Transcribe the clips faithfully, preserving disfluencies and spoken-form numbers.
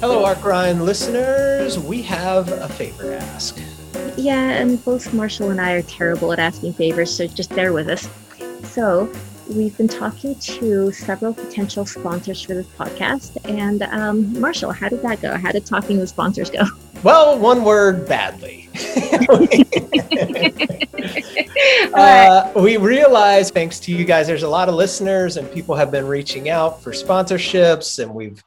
Hello, Art Grind listeners. We have a favor to ask. Yeah, and both Marshall and I are terrible at asking favors, so just bear with us. So we've been talking to several potential sponsors for this podcast. And um, Marshall, how did that go? How did talking with sponsors go? Well, one word, badly. uh, we realize, thanks to you guys, there's a lot of listeners and people have been reaching out for sponsorships, and we've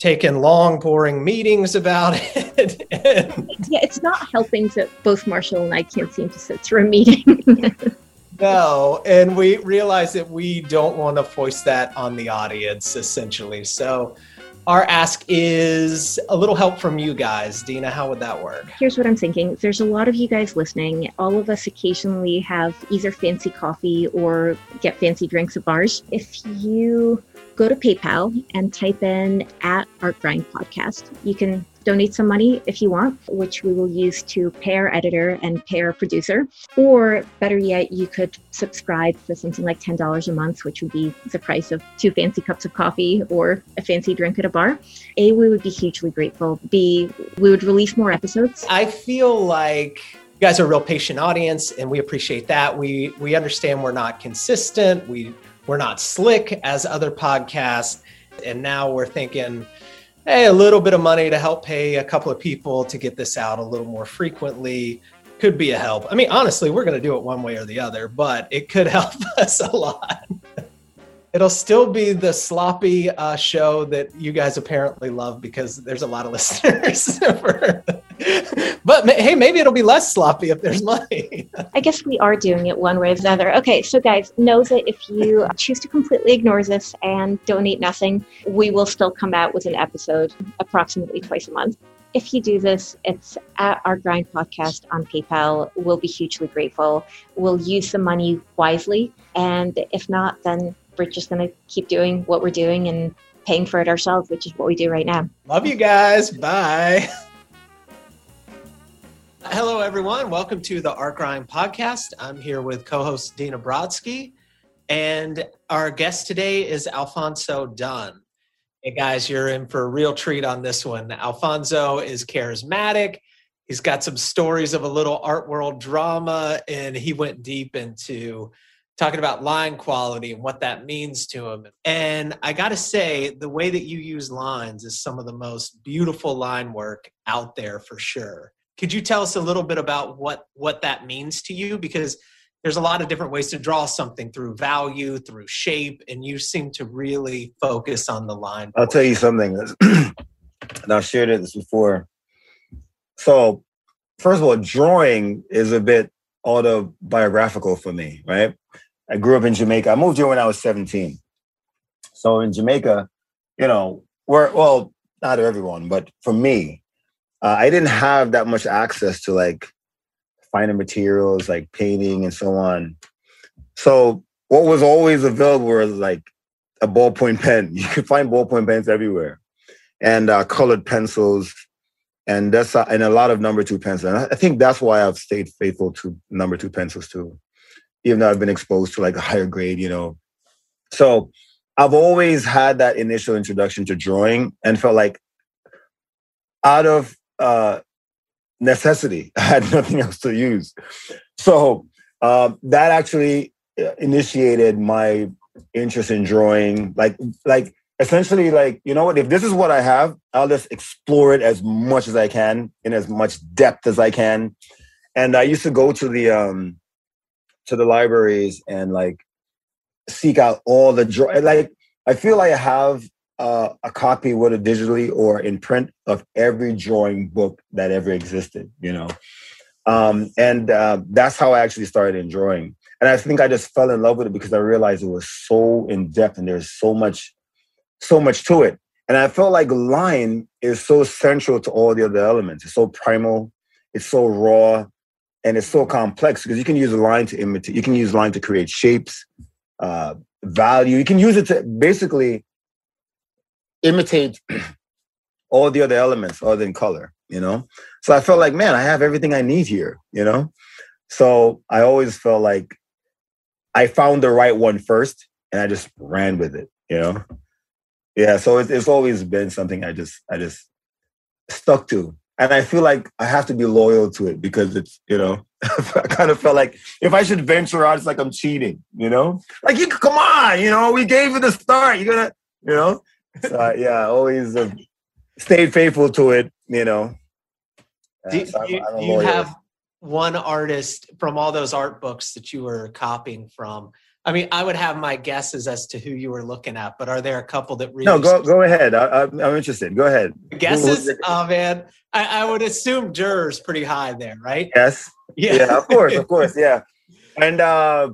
taken long, boring meetings about it. Yeah, it's not helping that both Marshall and I can't seem to sit through a meeting. No, and we realize that we don't want to foist that on the audience, essentially. So our ask is a little help from you guys. Dina, how would that work? Here's what I'm thinking. There's a lot of you guys listening. All of us occasionally have either fancy coffee or get fancy drinks at bars. If you go to PayPal and type in at Art Grind Podcast, you can donate some money if you want, which we will use to pay our editor and pay our producer. Or better yet, you could subscribe for something like ten dollars a month, which would be the price of two fancy cups of coffee or a fancy drink at a bar. A, we would be hugely grateful. B, we would release more episodes. I feel like you guys are a real patient audience, and we appreciate that. We we understand we're not consistent. We, we're not slick as other podcasts. And now we're thinking, hey, a little bit of money to help pay a couple of people to get this out a little more frequently could be a help. I mean, honestly, we're going to do it one way or the other, but it could help us a lot. It'll still be the sloppy uh, show that you guys apparently love because there's a lot of listeners. But hey, maybe it'll be less sloppy if there's money. I guess we are doing it one way or the other. Okay, so guys, know that if you choose to completely ignore this and donate nothing, we will still come out with an episode approximately twice a month. If you do this, it's at Art Grind Podcast on PayPal. We'll be hugely grateful. We'll use the money wisely. And if not, then we're just going to keep doing what we're doing and paying for it ourselves, which is what we do right now. Love you guys. Bye. Hello, everyone. Welcome to the Art Grind Podcast. I'm here with co-host Dina Brodsky, and our guest today is Alfonso Dunn. Hey, guys, you're in for a real treat on this one. Alfonso is charismatic. He's got some stories of a little art world drama, and he went deep into talking about line quality and what that means to him. And I got to say, the way that you use lines is some of the most beautiful line work out there for sure. Could you tell us a little bit about what, what that means to you? Because there's a lot of different ways to draw something through value, through shape, and you seem to really focus on the line. I'll tell you something, and I've shared this before. So, first of all, drawing is a bit autobiographical for me, right? I grew up in Jamaica. I moved here when I was seventeen. So in Jamaica, you know, we're, well, not everyone, but for me, Uh, I didn't have that much access to like finer materials, like painting and so on. So what was always available was like a ballpoint pen. You could find ballpoint pens everywhere, and uh, colored pencils, and that's uh, and a lot of number two pencils. And I think that's why I've stayed faithful to number two pencils too, even though I've been exposed to like a higher grade, you know. So I've always had that initial introduction to drawing and felt like out of Uh, necessity. I had nothing else to use. So uh, that actually initiated my interest in drawing. Like, like essentially, like, you know what, if this is what I have, I'll just explore it as much as I can in as much depth as I can. And I used to go to the, um, to the libraries and like seek out all the draw. Like, I feel like I have Uh, a copy, whether digitally or in print, of every drawing book that ever existed, you know. Um, and uh, that's how I actually started in drawing. And I think I just fell in love with it because I realized it was so in-depth and there's so much, so much to it. And I felt like line is so central to all the other elements. It's so primal, it's so raw, and it's so complex because you can use line to imitate, you can use line to create shapes, uh, value. You can use it to basically imitate all the other elements other than color, you know? So I felt like, man, I have everything I need here, you know? So I always felt like I found the right one first and I just ran with it, you know? Yeah, so it's, it's always been something I just I just stuck to. And I feel like I have to be loyal to it because it's, you know, I kind of felt like if I should venture out, it's like I'm cheating, you know? Like, you come on, you know, we gave you the start. You're going to, you know? So, yeah, I always uh, stayed faithful to it, you know? Uh, do so I'm, you, I'm you have one artist from all those art books that you were copying from? I mean, I would have my guesses as to who you were looking at, but are there a couple that really... No, go go ahead. I, I'm, I'm interested. Go ahead. Guesses? Oh, man. I, I would assume Dürer's pretty high there, right? Yes. Yeah, yeah of course. Of course, yeah. And uh,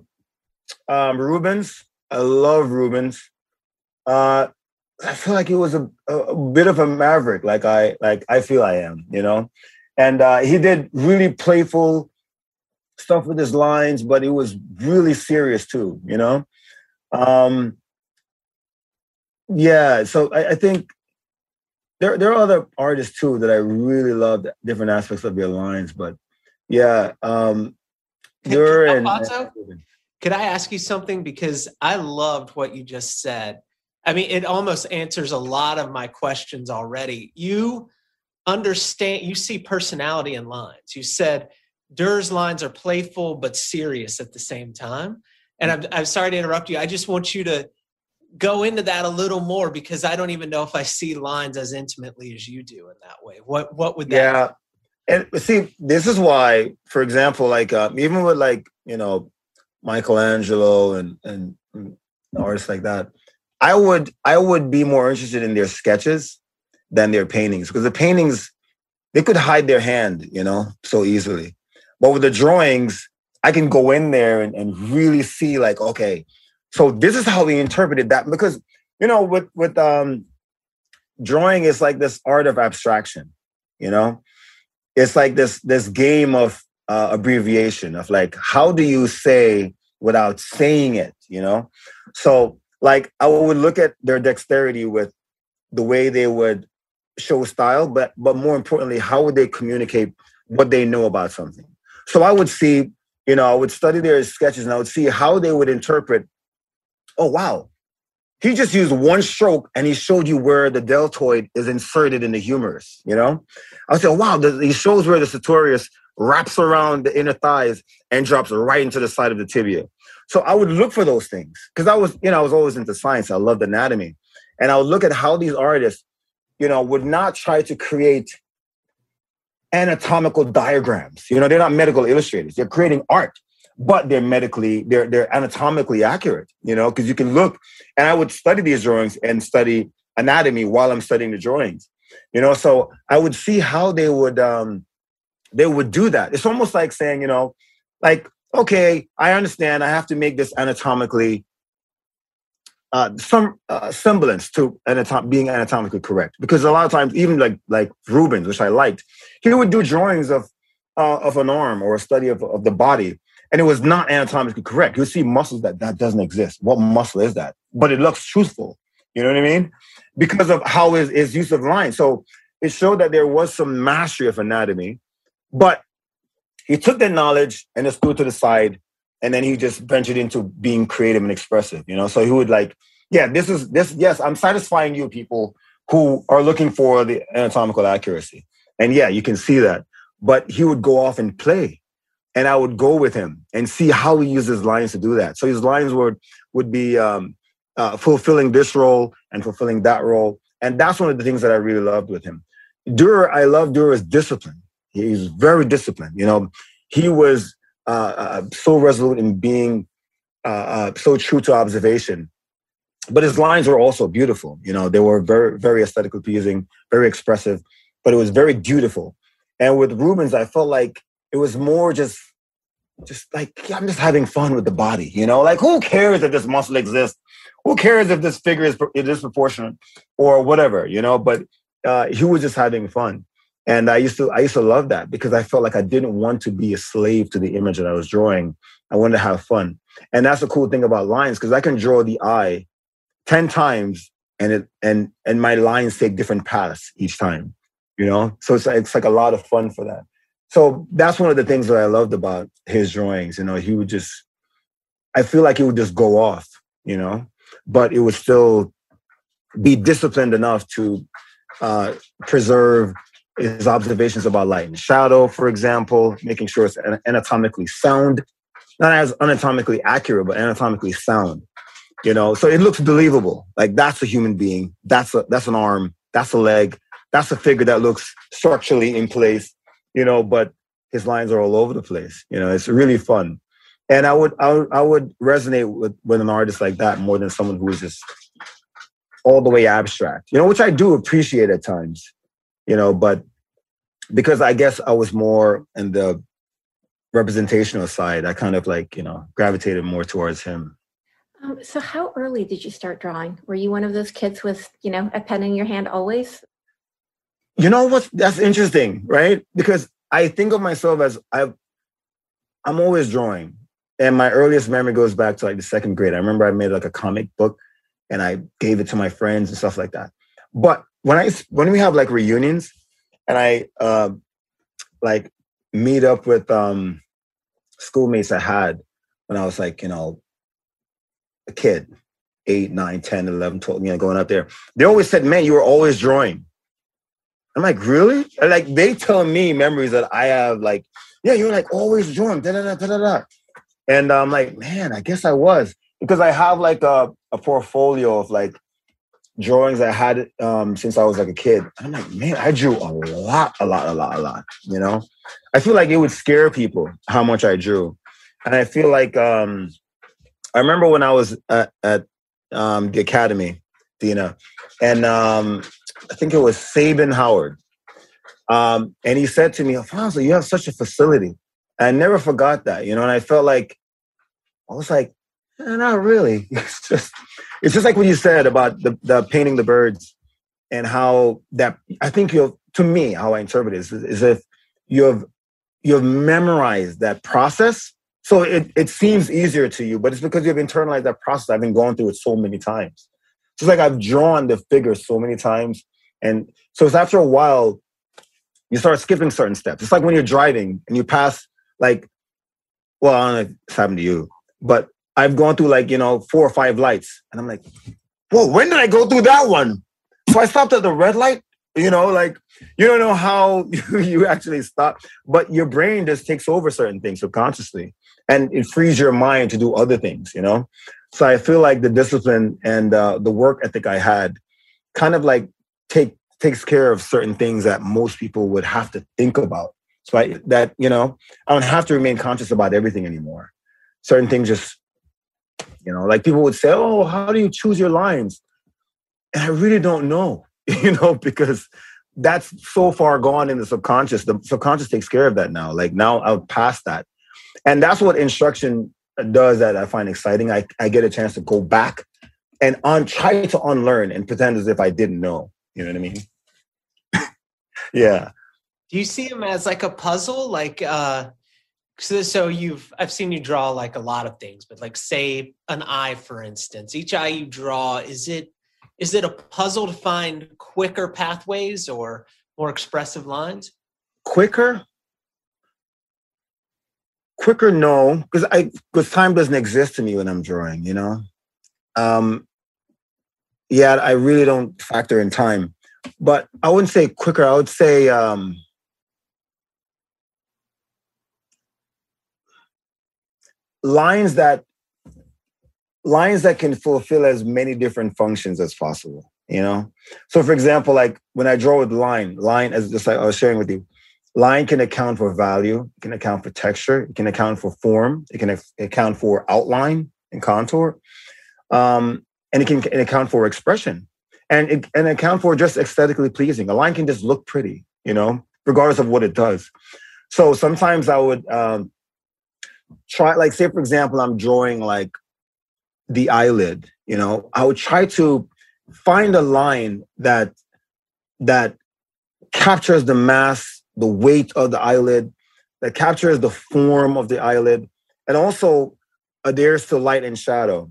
um, Rubens. I love Rubens. Uh, I feel like he was a, a bit of a maverick, like I, like I feel I am, you know? And uh, he did really playful stuff with his lines, but it was really serious too, you know? Um, yeah, so I, I think there there are other artists too that I really loved different aspects of their lines, but yeah. Um, Dürer and, Alfonso, and could I ask you something? Because I loved what you just said. I mean, it almost answers a lot of my questions already. You understand, you see personality in lines. You said, Dürer's lines are playful but serious at the same time. And I'm, I'm sorry to interrupt you. I just want you to go into that a little more because I don't even know if I see lines as intimately as you do in that way. What what would that Yeah. Be? And see, this is why, for example, like uh, even with like, you know, Michelangelo and, and and artists like that, I would I would be more interested in their sketches than their paintings because the paintings, they could hide their hand, you know, so easily. But with the drawings, I can go in there and, and really see like, okay, so this is how we interpreted that. Because, you know, with, with um, drawing, it's like this art of abstraction, you know? It's like this this game of uh, abbreviation of like, how do you say without saying it, you know? So like, I would look at their dexterity with the way they would show style, but but more importantly, how would they communicate what they know about something? So I would see, you know, I would study their sketches and I would see how they would interpret, oh, wow, he just used one stroke and he showed you where the deltoid is inserted in the humerus, you know? I would say, oh, wow, he shows where the sartorius wraps around the inner thighs and drops right into the side of the tibia. So I would look for those things because I was, you know, I was always into science. I loved anatomy. And I would look at how these artists, you know, would not try to create anatomical diagrams. You know, they're not medical illustrators. They're creating art, but they're medically, they're they're anatomically accurate, you know, because you can look, and I would study these drawings and study anatomy while I'm studying the drawings, you know, so I would see how they would, um, they would do that. It's almost like saying, you know, like, okay, I understand I have to make this anatomically, uh, some uh, semblance to anatom- being anatomically correct. Because a lot of times, even like like Rubens, which I liked, he would do drawings of uh, of an arm or a study of, of the body, and it was not anatomically correct. You'll see muscles that, that doesn't exist. What muscle is that? But it looks truthful. You know what I mean? Because of how his, his use of line. So it showed that there was some mastery of anatomy, but he took that knowledge and just threw it to the side. And then he just ventured into being creative and expressive, you know? So he would like, yeah, this is this. Yes, I'm satisfying you people who are looking for the anatomical accuracy. And yeah, you can see that. But he would go off and play. And I would go with him and see how he uses lines to do that. So his lines would, would be um, uh, fulfilling this role and fulfilling that role. And that's one of the things that I really loved with him. Dürer, I love Dürer's discipline. He's very disciplined, you know? He was... Uh, uh, so resolute in being uh, uh, so true to observation. But his lines were also beautiful. You know, they were very, very aesthetically pleasing, very expressive, but it was very beautiful. And with Rubens, I felt like it was more just, just like, yeah, I'm just having fun with the body, you know? Like, who cares if this muscle exists? Who cares if this figure is disproportionate or whatever, you know? But uh, he was just having fun. And I used to I used to love that because I felt like I didn't want to be a slave to the image that I was drawing. I wanted to have fun. And that's the cool thing about lines, because I can draw the eye ten times and it and and my lines take different paths each time, you know? So it's like, it's like a lot of fun for that. So that's one of the things that I loved about his drawings. You know, he would just, I feel like he would just go off, you know? But it would still be disciplined enough to uh, preserve his observations about light and shadow, for example, making sure it's anatomically sound, not as anatomically accurate, but anatomically sound, you know, so it looks believable. Like that's a human being. That's a, that's an arm. That's a leg. That's a figure that looks structurally in place, you know, but his lines are all over the place. You know, it's really fun. And I would, I would, I would resonate with, with an artist like that more than someone who is just all the way abstract, you know, which I do appreciate at times, you know, but because I guess I was more in the representational side, I kind of like, you know, gravitated more towards him. Um, so how early did you start drawing? Were you one of those kids with, you know, a pen in your hand always? You know what? That's interesting, right? Because I think of myself as I've, I'm always drawing. And my earliest memory goes back to like the second grade. I remember I made like a comic book and I gave it to my friends and stuff like that. But when I when we have like reunions and I uh, like meet up with um, schoolmates I had when I was like, you know, a kid, eight, nine, ten, eleven, twelve, you know, going up there, they always said, man, you were always drawing. I'm like, really? And like they tell me memories that I have like, yeah, you were like always drawing, da da da da da da. And I'm like, man, I guess I was. Because I have like a, a portfolio of like drawings I had um, since I was like a kid. And I'm like, man, I drew a lot, a lot, a lot, a lot, you know? I feel like it would scare people how much I drew. And I feel like, um, I remember when I was at, at um, the Academy, Dina, and um, I think it was Sabin Howard. Um, and he said to me, Alfonso, you have such a facility. I never forgot that, you know? And I felt like, I was like, eh, not really. It's just, it's just like what you said about the, the painting the birds and how that, I think you'll, to me, how I interpret it is, is if you have, you have memorized that process. So it, it seems easier to you, but it's because you've internalized that process. I've been going through it so many times. Just like I've drawn the figure so many times. And so it's after a while, you start skipping certain steps. It's like when you're driving and you pass like, well, I don't know if it's happened to you, but I've gone through like, you know, four or five lights and I'm like, whoa, when did I go through that one? So I stopped at the red light, you know, like you don't know how you actually stop, but your brain just takes over certain things subconsciously and it frees your mind to do other things, you know? So I feel like the discipline and uh, the work ethic I had kind of like take takes care of certain things that most people would have to think about. So I, that, you know, I don't have to remain conscious about everything anymore. Certain things just, you know, like people would say, oh, how do you choose your lines? And I really don't know, you know, because that's so far gone in the subconscious. The subconscious takes care of that now. Like now I'll pass that. And that's what instruction does that I find exciting. I, I get a chance to go back and on try to unlearn and pretend as if I didn't know. You know what I mean? Yeah. Do you see him as like a puzzle? Like, uh, so, so you've, I've seen you draw like a lot of things, but like say an eye, for instance, each eye you draw, is it, is it a puzzle to find quicker pathways or more expressive lines? Quicker? Quicker, no, because I because time doesn't exist to me when I'm drawing, you know? Um, yeah, I really don't factor in time. But I wouldn't say quicker. I would say um, lines that lines that can fulfill as many different functions as possible, you know? So for example, like when I draw with line, line, as just like I was sharing with you, line can account for value, it can account for texture, it can account for form, it can account for outline and contour, um, and it can it account for expression, and it and account for just aesthetically pleasing. A line can just look pretty, you know, regardless of what it does. So sometimes I would um, try, like say for example, I'm drawing like the eyelid, you know, I would try to find a line that that captures the mass, the weight of the eyelid, that captures the form of the eyelid, and also adheres to light and shadow,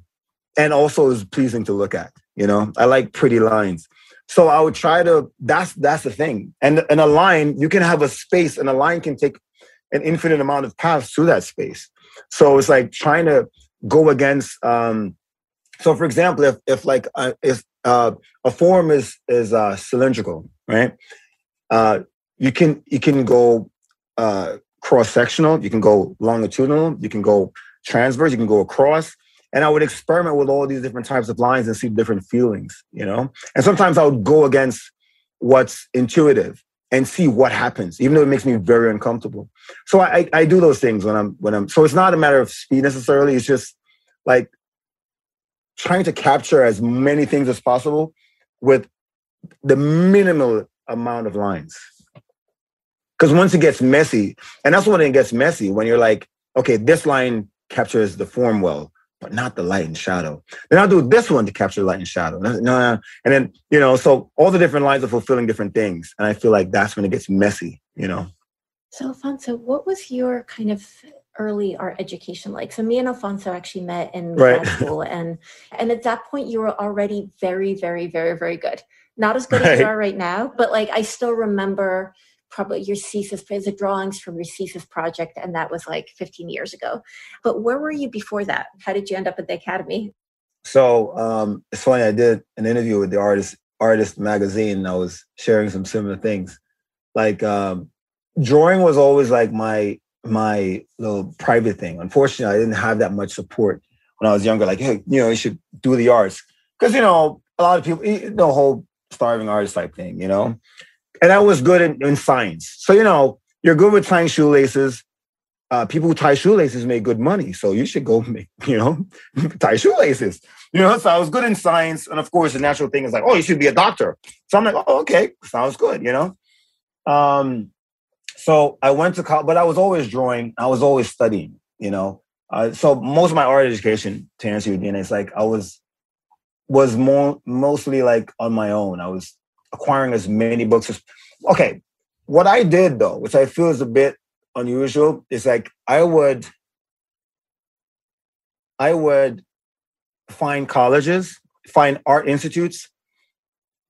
and also is pleasing to look at. You know, I like pretty lines. So I would try to, that's that's the thing. And, and a line, you can have a space, and a line can take an infinite amount of paths through that space. So it's like trying to go against, um, so for example, if if like, uh, if uh, a form is, is uh, cylindrical, right? Uh, you can you can go uh, cross-sectional, you can go longitudinal, you can go transverse, you can go across. And I would experiment with all these different types of lines and see different feelings, you know? And sometimes I would go against what's intuitive and see what happens, even though it makes me very uncomfortable. So I, I, I do those things when I'm, when I'm, so it's not a matter of speed necessarily. It's just like trying to capture as many things as possible with the minimal amount of lines. Because once it gets messy, and that's when it gets messy, when you're like, okay, this line captures the form well, but not the light and shadow. Then I'll do this one to capture light and shadow. No, no, and then, you know, so all the different lines are fulfilling different things. And I feel like that's when it gets messy, you know? So Alfonso, what was your kind of early art education like? So me and Alfonso actually met in right. grad school. And, and at that point, you were already very, very, very, very good. Not as good right. as you are right now, but like I still remember probably your thesis, the drawings from your thesis project, and that was like fifteen years ago. But where were you before that? How did you end up at the Academy? So um, it's funny, I did an interview with the Artist Artist magazine, and I was sharing some similar things. Like um, drawing was always like my my little private thing. Unfortunately, I didn't have that much support when I was younger. Like, hey, you know, you should do the arts. Because, you know, a lot of people, the whole starving artist type thing, you know? And I was good in, in science. So, you know, you're good with tying shoelaces. Uh, people who tie shoelaces make good money. So you should go make, you know, tie shoelaces. You know, so I was good in science. And of course, the natural thing is like, oh, you should be a doctor. So I'm like, oh, okay, sounds good, you know. Um, so I went to college, but I was always drawing. I was always studying, you know. Uh, so most of my art education, to answer you, Dina, it's like I was, was more mostly like on my own. I was acquiring as many books as... Okay, what I did, though, which I feel is a bit unusual, is like I would... I would find colleges, find art institutes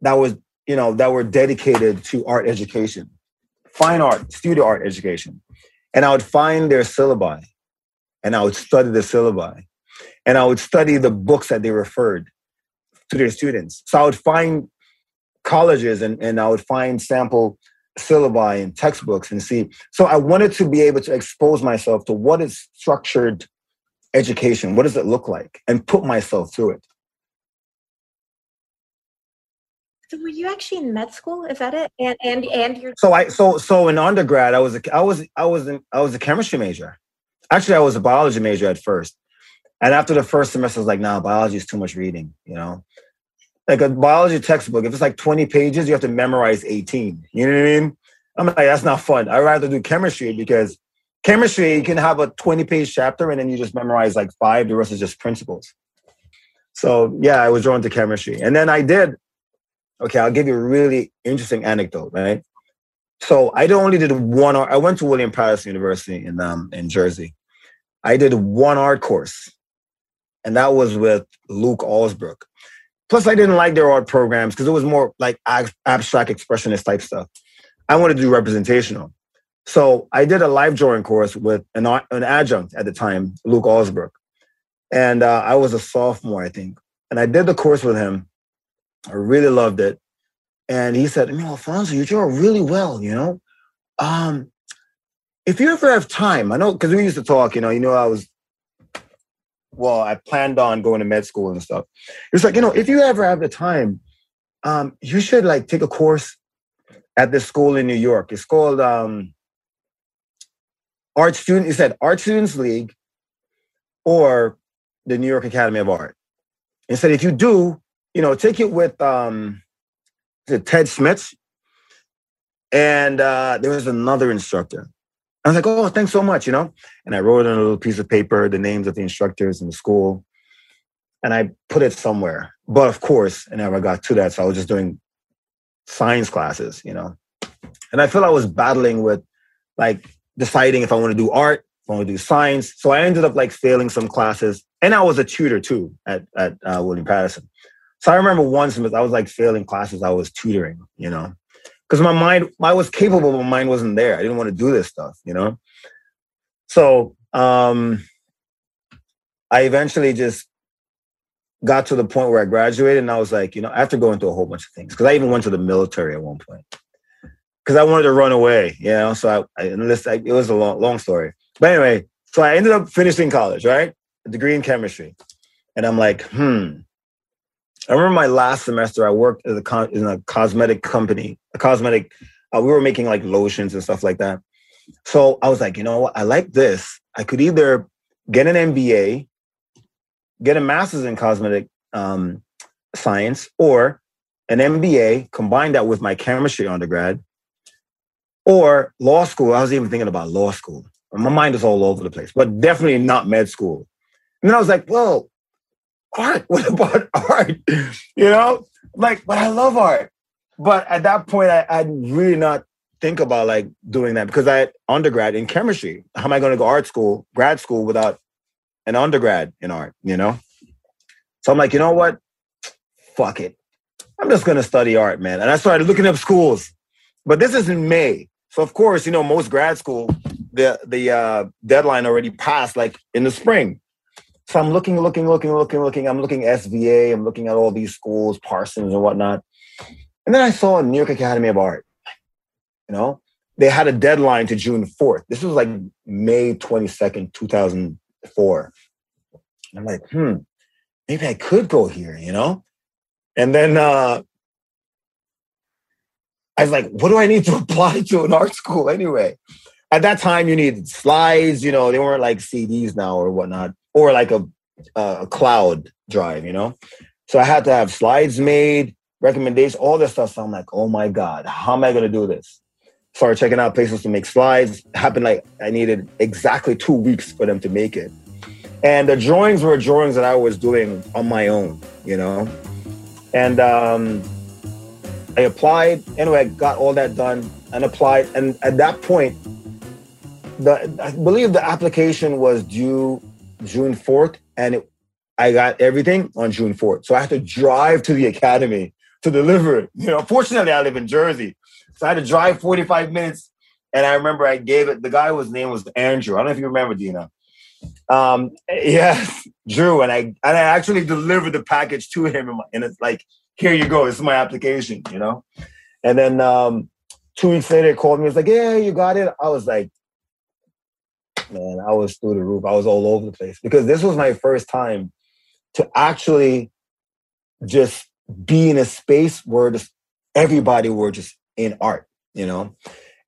that was, you know, that were dedicated to art education, fine art, studio art education. And I would find their syllabi, and I would study the syllabi, and I would study the books that they referred to their students. So I would find colleges and, and I would find sample syllabi and textbooks and see. So I wanted to be able to expose myself to what is structured education. What does it look like? And put myself through it. So were you actually in med school? Is that it? And and and your so I so so in undergrad I was a, I was I was in, I was a chemistry major. Actually, I was a biology major at first, and after the first semester, I was like, "Nah, biology is too much reading," you know. Like a biology textbook, if it's like twenty pages, you have to memorize eighteen. You know what I mean? I'm like, that's not fun. I'd rather do chemistry because chemistry, you can have a twenty-page chapter and then you just memorize like five. The rest is just principles. So, yeah, I was drawn to chemistry. And then I did. Okay, I'll give you a really interesting anecdote, right? So I only did one art. I went to William Paterson University in um, in Jersey. I did one art course, and that was with Luke Allsbrook. Plus, I didn't like their art programs because it was more like abstract expressionist type stuff. I wanted to do representational. So I did a life drawing course with an, art, an adjunct at the time, Luke Allsbrook. And uh, I was a sophomore, I think. And I did the course with him. I really loved it. And he said, you know, Alfonso, you draw really well, you know. Um, if you ever have time, I know, because we used to talk, you know, you know, I was well, I planned on going to med school and stuff. It was like, you know, if you ever have the time, um, you should like take a course at this school in New York. It's called um, Art Student. It said Art Students League or the New York Academy of Art. It said, if you do, you know, take it with um, Ted Smith. And uh, there was another instructor. I was like, oh, thanks so much, you know? And I wrote on a little piece of paper the names of the instructors in the school, and I put it somewhere. But of course, I never got to that, so I was just doing science classes, you know? And I feel I was battling with, like, deciding if I want to do art, if I want to do science. So I ended up, like, failing some classes. And I was a tutor, too, at, at uh, William Paterson. So I remember once I was, like, failing classes I was tutoring, you know? Because my mind, I was capable, but my mind wasn't there. I didn't want to do this stuff, you know? So um, I eventually just got to the point where I graduated, and I was like, you know, after going through a whole bunch of things, because I even went to the military at one point. because I wanted to run away, you know. So I, I enlisted. I, it was a long, long story. But anyway, so I ended up finishing college, right? A degree in chemistry, and I'm like, hmm. I remember my last semester, I worked as a co- in a cosmetic company, a cosmetic. Uh, we were making like lotions and stuff like that. So I was like, you know what? I like this. I could either get an M B A, get a master's in cosmetic um, science, or an M B A, combine that with my chemistry undergrad, or law school. I was even thinking about law school. My mind was all over the place, but definitely not med school. And then I was like, well, art, what about art? You know, like, but I love art. But at that point, I, I'd really not think about like doing that because I had undergrad in chemistry. How am I going to go art school, grad school without an undergrad in art, you know? So I'm like, you know what? Fuck it. I'm just going to study art, man. And I started looking up schools, but this is in May. So of course, you know, most grad school, the, the uh, deadline already passed like in the spring. So I'm looking, looking, looking, looking, looking. I'm looking S V A. I'm looking at all these schools, Parsons and whatnot. And then I saw New York Academy of Art. You know, they had a deadline to June fourth. This was like May twenty-second, two thousand four. And I'm like, hmm, maybe I could go here, you know? And then uh, I was like, what do I need to apply to an art school anyway? At that time, you needed slides. You know, they weren't like C Ds now or whatnot, or like a, a cloud drive, you know? So I had to have slides made, recommendations, all this stuff. So I'm like, oh my God, how am I going to do this? Started checking out places to make slides. Happened like I needed exactly two weeks for them to make it. And the drawings were drawings that I was doing on my own, you know? And um, I applied. Anyway, I got all that done and applied. And at that point, the I believe the application was due June fourth, and it, I got everything on June fourth. So I had to drive to the academy to deliver it. You know, fortunately, I live in Jersey. So I had to drive forty-five minutes. And I remember I gave it, the guy whose name was Andrew. I don't know if you remember, Dina. Um, yes, Drew. And I and I actually delivered the package to him. In my, and it's like, here you go. This is my application, you know. And then um, two weeks later, he called me. He's like, yeah, you got it. I was like, man, I was through the roof. I was all over the place because this was my first time to actually just be in a space where just everybody were just in art, you know?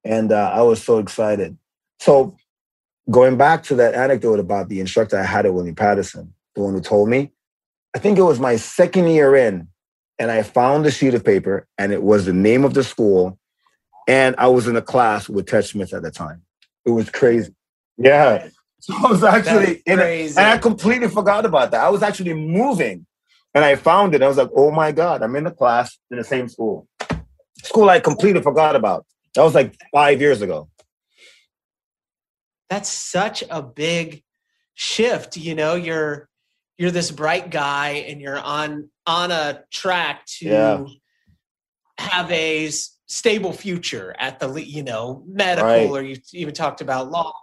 And uh, I was so excited. So going back to that anecdote about the instructor I had at William Paterson, the one who told me, I think it was my second year in, and I found a sheet of paper, and it was the name of the school, and I was in a class with Ted Smith at the time. It was crazy. Yeah. So I was actually in it, and I completely forgot about that. I was actually moving, and I found it. I was like, oh my God, I'm in the class in the same school. School I completely forgot about. That was like five years ago. That's such a big shift. You know, you're you're this bright guy, and you're on on a track to yeah. have a stable future at the, you know, medical, right. or you even talked about law.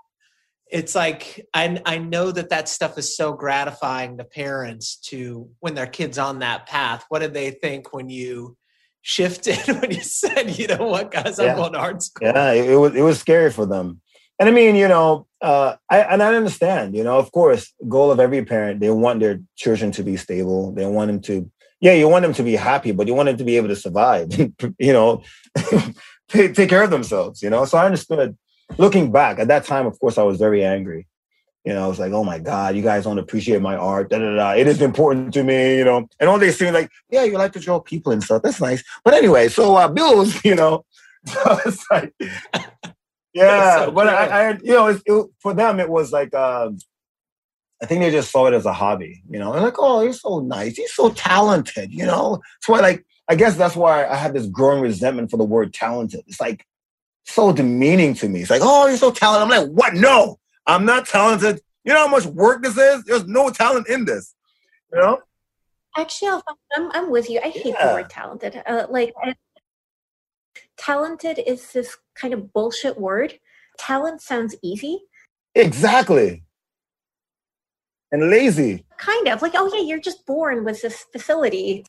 It's like, I, I know that that stuff is so gratifying to parents to, when their kid's on that path. What did they think when you shifted, when you said, you know what, guys, yeah. I'm going to art school? Yeah, it, it was it was scary for them. And I mean, you know, uh, I and I understand, you know, of course, goal of every parent, they want their children to be stable. They want them to, yeah, you want them to be happy, but you want them to be able to survive, you know, take, take care of themselves, you know? So I understood. Looking back at that time, of course, I was very angry. You know, I was like, "Oh my God, you guys don't appreciate my art. Da, da, da. It is important to me." You know, and all they seem like, "Yeah, you like to draw people and stuff. That's nice." But anyway, so uh, bills. You know, so it's like, yeah. So but I, I, you know, it, it, for them, it was like, uh, I think they just saw it as a hobby. You know, and like, "Oh, he's so nice. He's so talented." You know, so I, like, I guess that's why I have this growing resentment for the word talented. It's like, so demeaning to me. It's like, oh, you're so talented. I'm like, what? No, I'm not talented. You know how much work this is? There's no talent in this, you know? Actually, I'm, I'm with you. I hate yeah. the word talented. Uh, like, I, talented is this kind of bullshit word. Talent sounds easy. Exactly. And lazy. Kind of. Like, oh, yeah, you're just born with this facility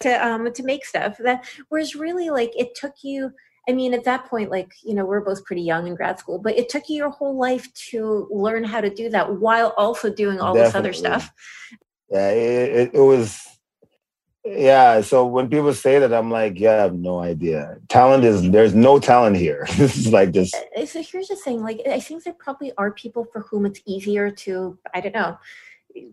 to um to make stuff. That, whereas really, like, it took you I mean, at that point, like, you know, we're both pretty young in grad school, but it took you your whole life to learn how to do that while also doing all Definitely. This other stuff. Yeah, it, it was, yeah. So when people say that, I'm like, yeah, I have no idea. Talent is, there's no talent here. This is like this. So here's the thing. Like, I think there probably are people for whom it's easier to, I don't know,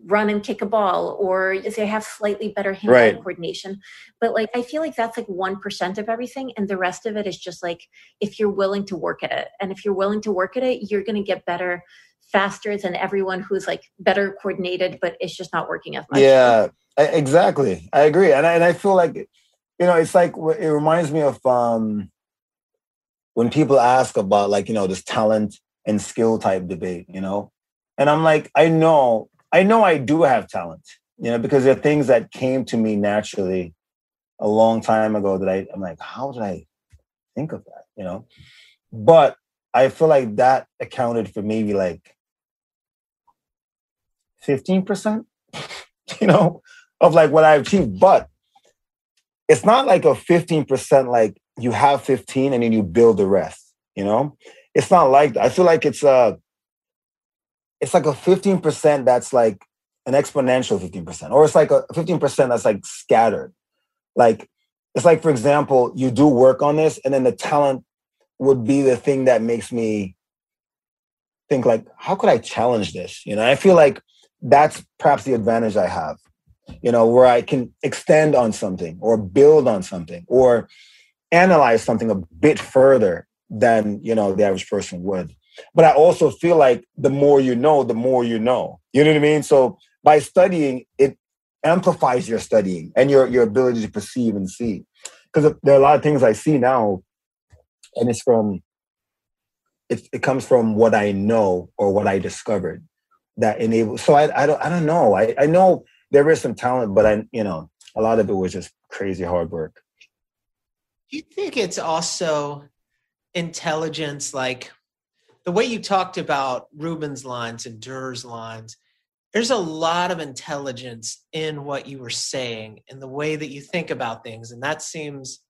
run and kick a ball, or they have slightly better hand-eye right. coordination. But like, I feel like that's like one percent of everything. And the rest of it is just like, if you're willing to work at it, and if you're willing to work at it, you're going to get better faster than everyone who's like better coordinated, but it's just not working as much. Yeah, exactly. I agree. And I, and I feel like, you know, it's like, it reminds me of um, when people ask about like, you know, this talent and skill type debate, you know, and I'm like, I know, I know I do have talent, you know, because there are things that came to me naturally a long time ago that I, I'm like, how did I think of that, you know? But I feel like that accounted for maybe like fifteen percent, you know, of like what I achieved. But it's not like a fifteen percent, like you have fifteen and then you build the rest, you know? It's not like that. I feel like it's a, it's like a fifteen percent that's like an exponential fifteen percent, or it's like a fifteen percent that's like scattered. Like, it's like, for example, you do work on this, and then the talent would be the thing that makes me think like, how could I challenge this? You know, I feel like that's perhaps the advantage I have, you know, where I can extend on something or build on something or analyze something a bit further than, you know, the average person would. But I also feel like the more you know, the more you know. You know what I mean? So by studying, it amplifies your studying and your, your ability to perceive and see. Because there are a lot of things I see now, and it's from, it, it comes from what I know or what I discovered that enables. So I, I don't I don't know. I, I know there is some talent, but I you know a lot of it was just crazy hard work. Do you think it's also intelligence, like? The way you talked about Rubens' lines and Dürer's lines, there's a lot of intelligence in what you were saying and the way that you think about things. And that seems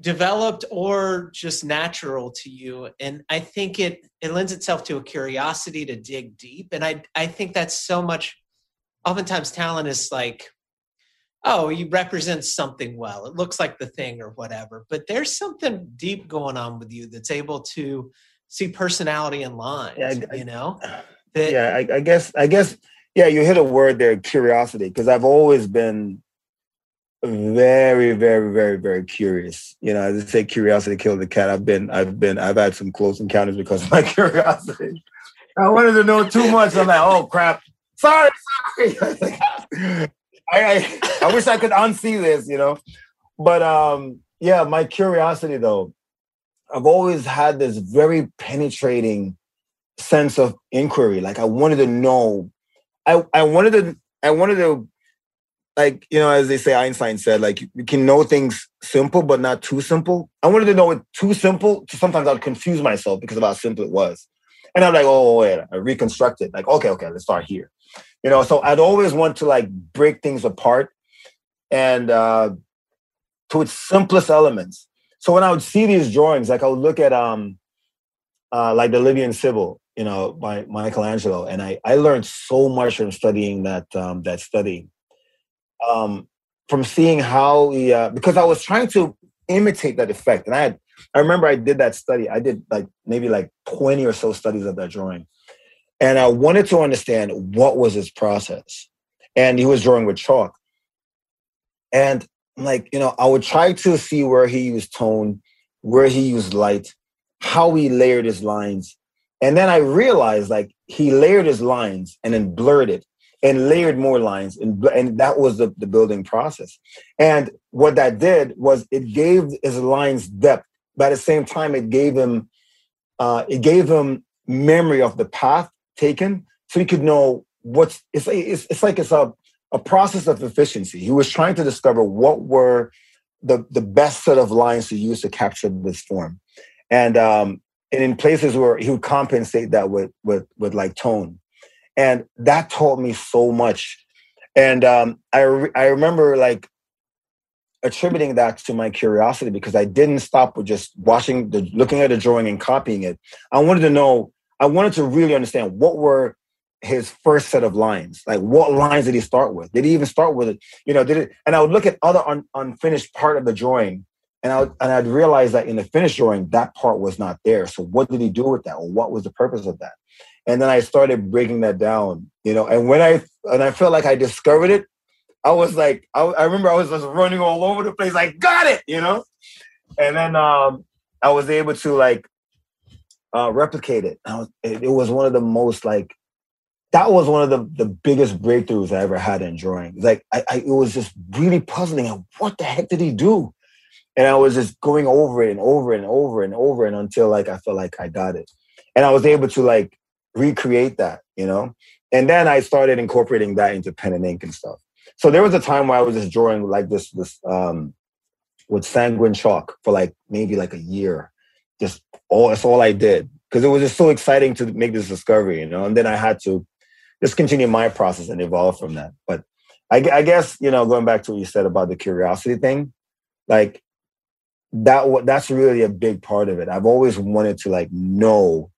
developed or just natural to you. And I think it, it lends itself to a curiosity to dig deep. And I, I think that's so much, oftentimes talent is like, oh, you represent something well. It looks like the thing or whatever. But there's something deep going on with you that's able to see personality in line, yeah, you know? That, yeah, I, I guess, I guess, yeah, you hit a word there, curiosity, because I've always been very, very, very, very curious. You know, as I say, curiosity killed the cat. I've been, I've been, I've had some close encounters because of my curiosity. I wanted to know too much. I'm like, oh, crap. Sorry, sorry. I, like, I, I, I wish I could unsee this, you know? But um, yeah, my curiosity, though, I've always had this very penetrating sense of inquiry. Like I wanted to know, I, I wanted to, I wanted to, like, you know, as they say, Einstein said, like, you can know things simple, but not too simple. I wanted to know it too simple. So sometimes I'd confuse myself because of how simple it was. And I'm like, oh, wait, I reconstruct it. Like, okay, okay, let's start here. You know, so I'd always want to like break things apart and uh, to its simplest elements. So when I would see these drawings, like I would look at um, uh, like the Libyan Sibyl, you know, by Michelangelo. And I, I learned so much from studying that, um, that study, um, from seeing how, he, uh, because I was trying to imitate that effect. And I had, I remember I did that study. I did like maybe like twenty or so studies of that drawing. And I wanted to understand what was his process. And he was drawing with chalk. And like, you know, I would try to see where he used tone, where he used light, how he layered his lines. And then I realized, like, he layered his lines and then blurred it and layered more lines. And, and that was the, the building process. And what that did was it gave his lines depth. But at the same time, it gave him, uh, it gave him memory of the path taken. So he could know what's, it's, it's, it's like it's a, a process of efficiency. He was trying to discover what were the, the best set of lines to use to capture this form. And um, and in places where he would compensate that with, with, with like tone. And that taught me so much. And um, I, re- I remember like attributing that to my curiosity, because I didn't stop with just watching, the, looking at the drawing and copying it. I wanted to know, I wanted to really understand what were his first set of lines. Like, what lines did he start with? Did he even start with it? You know, did it? And I would look at other un, unfinished part of the drawing, and, I would, and I'd realize that in the finished drawing, that part was not there. So what did he do with that? Or what was the purpose of that? And then I started breaking that down, you know, and when I, and I felt like I discovered it, I was like, I, I remember I was just running all over the place. I got it, you know? And then um, I was able to like uh, replicate it. I was, it. It was one of the most like, that was one of the, the biggest breakthroughs I ever had in drawing. Like I, I, it was just really puzzling. What the heck did he do? And I was just going over it and over and over and over and until like, I felt like I got it. And I was able to like, recreate that, you know? And then I started incorporating that into pen and ink and stuff. So there was a time where I was just drawing like this, this um, with sanguine chalk for like maybe like a year. Just all, that's all I did. Because it was just so exciting to make this discovery, you know? And then I had to just continue my process and evolve from that. But I, I guess, you know, going back to what you said about the curiosity thing, like that, that's really a big part of it. I've always wanted to like know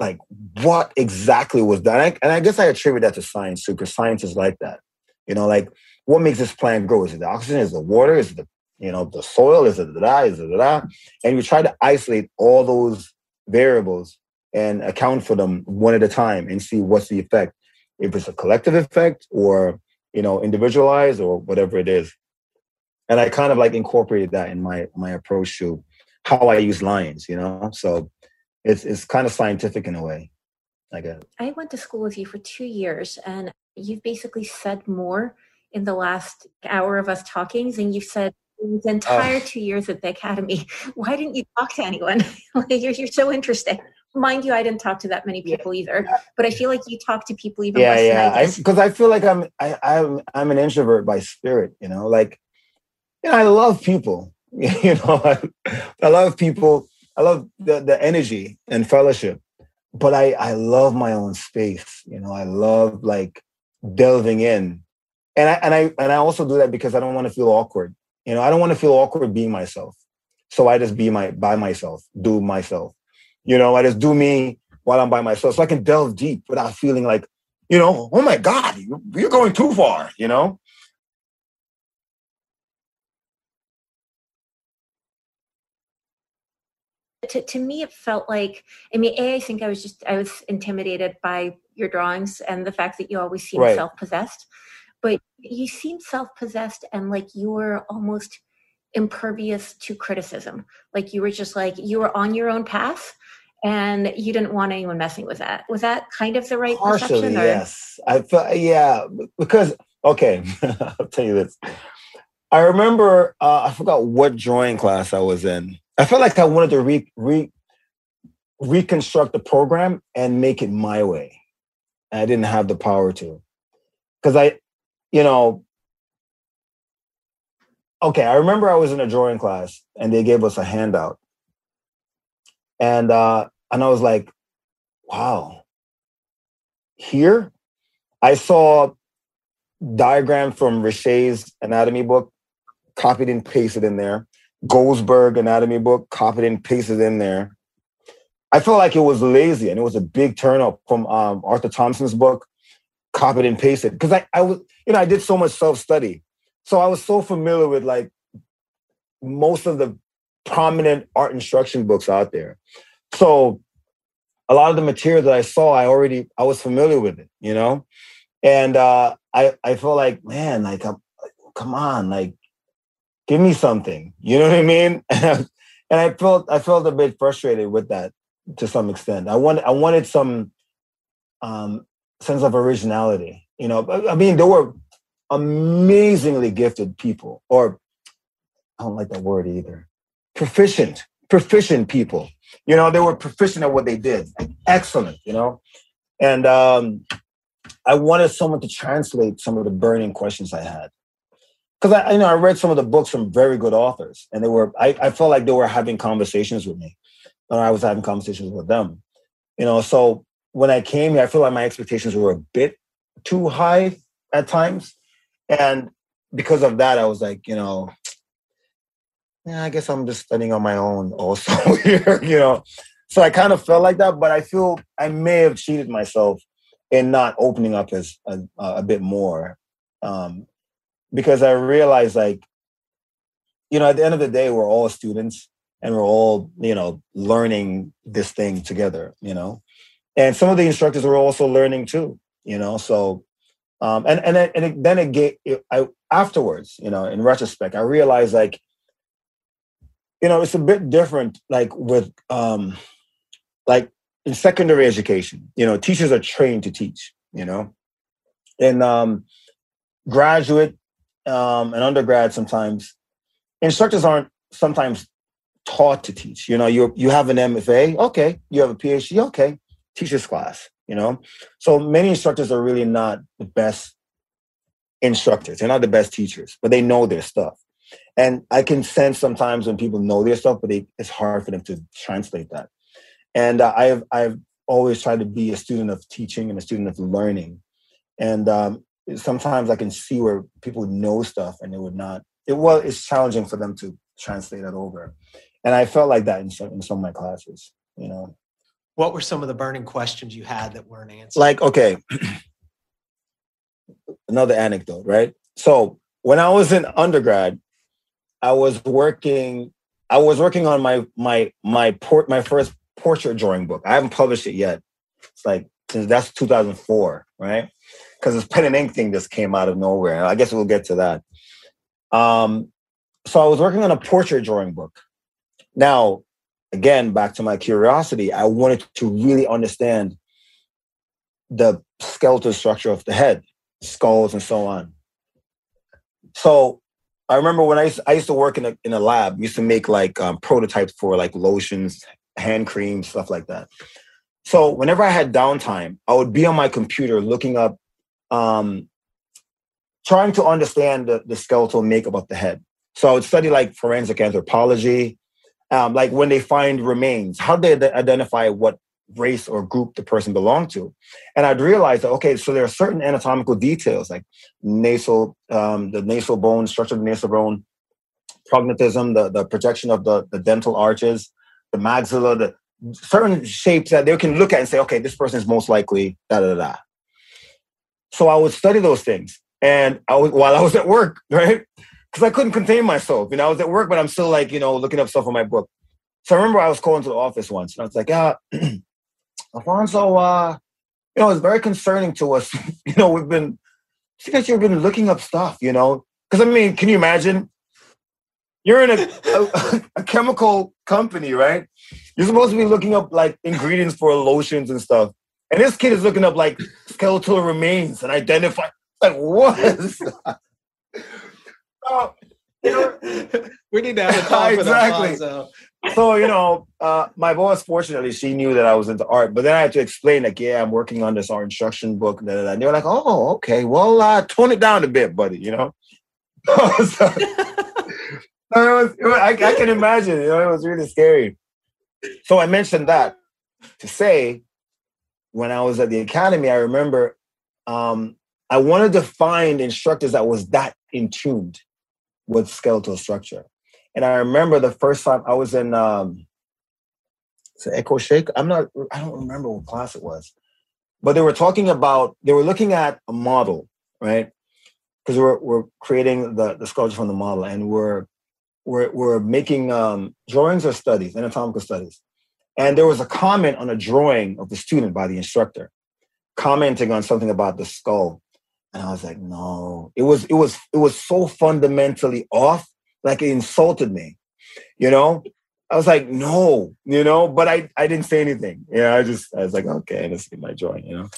like what exactly was that? And I, and I guess I attribute that to science too, because science is like that. You know, like what makes this plant grow? Is it the oxygen? Is it the water? Is it the, you know, the soil? Is it da-da? Is it da-da? And you try to isolate all those variables and account for them one at a time and see what's the effect. If it's a collective effect or, you know, individualized or whatever it is. And I kind of like incorporated that in my, my approach to how I use lines, you know? So It's it's kind of scientific in a way, I guess. I went to school with you for two years, and you've basically said more in the last hour of us talking than you've said in the entire uh, two years at the academy. Why didn't you talk to anyone? Like, you're you're so interesting. Mind you, I didn't talk to that many people either, but I feel like you talk to people even yeah, less yeah. than I did. Because I, I feel like I'm I, I'm I'm an introvert by spirit, you know. Like, you know, I love people. You know, I, I love people. I love the, the energy and fellowship, but I, I love my own space. You know, I love like delving in. And I, and I, and I also do that because I don't want to feel awkward. You know, I don't want to feel awkward being myself. So I just be my, by myself, do myself, you know, I just do me while I'm by myself. So I can delve deep without feeling like, you know, oh my God, you're going too far, you know? To, to me, it felt like, I mean, A, I think I was just, I was intimidated by your drawings and the fact that you always seem right. self-possessed, but you seem self-possessed and like you were almost impervious to criticism. Like you were just like, you were on your own path and you didn't want anyone messing with that. Was that kind of the right Partially, perception? Or? Yes. I felt, yeah, because, okay, I'll tell you this. I remember, uh, I forgot what drawing class I was in. I felt like I wanted to re, re, reconstruct the program and make it my way. And I didn't have the power to. Because I, you know, okay, I remember I was in a drawing class and they gave us a handout. And, uh, and I was like, wow, here? I saw diagram from Richet's anatomy book, copied and pasted in there. Goldberg anatomy book, copied and pasted in there. I felt like it was lazy, and it was a big turn up from um, Arthur Thompson's book, copied and pasted. Because I, I was, you know, I did so much self-study. So I was so familiar with like most of the prominent art instruction books out there. So a lot of the material that I saw, I already, I was familiar with it, you know? And uh, I, I felt like, man, like, I'm, come on, like, give me something, you know what I mean? And I felt I felt a bit frustrated with that to some extent. I wanted I wanted some um, sense of originality, you know. I mean, there were amazingly gifted people, or I don't like that word either. Proficient, proficient people. You know, they were proficient at what they did, like, excellent, you know. And um, I wanted someone to translate some of the burning questions I had. Because I, you know, I read some of the books from very good authors, and they were, I, I felt like they were having conversations with me, and I was having conversations with them, you know. So when I came here, I feel like my expectations were a bit too high at times, and because of that, I was like, you know, yeah, I guess I'm just studying on my own also here, you know. So I kind of felt like that, but I feel I may have cheated myself in not opening up as a, a bit more, um, because I realized, like, you know, at the end of the day, we're all students and we're all, you know, learning this thing together, you know. And some of the instructors were also learning too, you know. So, um, and and it, and it, then it get it, I afterwards, you know, in retrospect, I realized, like, you know, it's a bit different, like with, um, like in secondary education, you know, teachers are trained to teach, you know, and um, graduate um, and undergrad sometimes, instructors aren't sometimes taught to teach. You know, you you have an M F A, okay, you have a P H D, okay, teacher's class, you know. So many instructors are really not the best instructors. They're not the best teachers, but they know their stuff. And I can sense sometimes when people know their stuff, but they, it's hard for them to translate that. And uh, I've I've always tried to be a student of teaching and a student of learning. And um, sometimes I can see where people know stuff and they would not. It was it's challenging for them to translate that over. And I felt like that in some in some of my classes. You know, what were some of the burning questions you had that weren't answered? Like, okay, another anecdote, right? So when I was in undergrad, I was working. I was working on my my my port my first portrait drawing book. I haven't published it yet. It's like that's two thousand four, right? Because this pen and ink thing just came out of nowhere. I guess we'll get to that. Um, so I was working on a portrait drawing book. Now, again, back to my curiosity, I wanted to really understand the skeletal structure of the head, skulls, and so on. So I remember when I used to, I used to work in a in a lab. We used to make like um, prototypes for like lotions, hand cream, stuff like that. So whenever I had downtime, I would be on my computer looking up, um, trying to understand the, the skeletal makeup of the head. So I would study like forensic anthropology, um, like when they find remains, how do they identify what race or group the person belonged to? And I'd realize that, okay, so there are certain anatomical details like nasal, um, the nasal bone, structure of the nasal bone, prognatism, the, the projection of the, the dental arches, the maxilla, the certain shapes that they can look at and say, okay, this person is most likely da da da. So I would study those things, and I was while I was at work, right? Because I couldn't contain myself. You know, I was at work, but I'm still like, you know, looking up stuff on my book. So I remember I was calling to the office once, and I was like, ah, Alfonso, uh, you know, it's very concerning to us. You know, we've been see that you've been looking up stuff. You know, because I mean, can you imagine? You're in a, a, a chemical company, right? You're supposed to be looking up like ingredients for lotions and stuff. And this kid is looking up like skeletal remains and identify like what? So, you know, we need to have a talk with Alfonso. So, you know, uh, my boss, fortunately, she knew that I was into art, but then I had to explain like, yeah, I'm working on this art instruction book. Blah, blah, blah. And they were like, oh, okay, well, uh, tone it down a bit, buddy, you know? So, It was, it was, I, I can imagine, you know, it was really scary. So I mentioned that to say, when I was at the academy, I remember um, I wanted to find instructors that was that in tuned with skeletal structure. And I remember the first time I was in um, it's an Echo Shake. I'm not, I don't remember what class it was, but they were talking about, they were looking at a model, right? Because we're, we're creating the, the sculpture from the model, and we're We're, we're making um, drawings or studies, anatomical studies. And there was a comment on a drawing of the student by the instructor commenting on something about the skull. And I was like, no, it was, it was, it was so fundamentally off. Like it insulted me, you know, I was like, no, you know, but I, I didn't say anything. Yeah. You know, I just, I was like, okay, let's get my drawing, you know,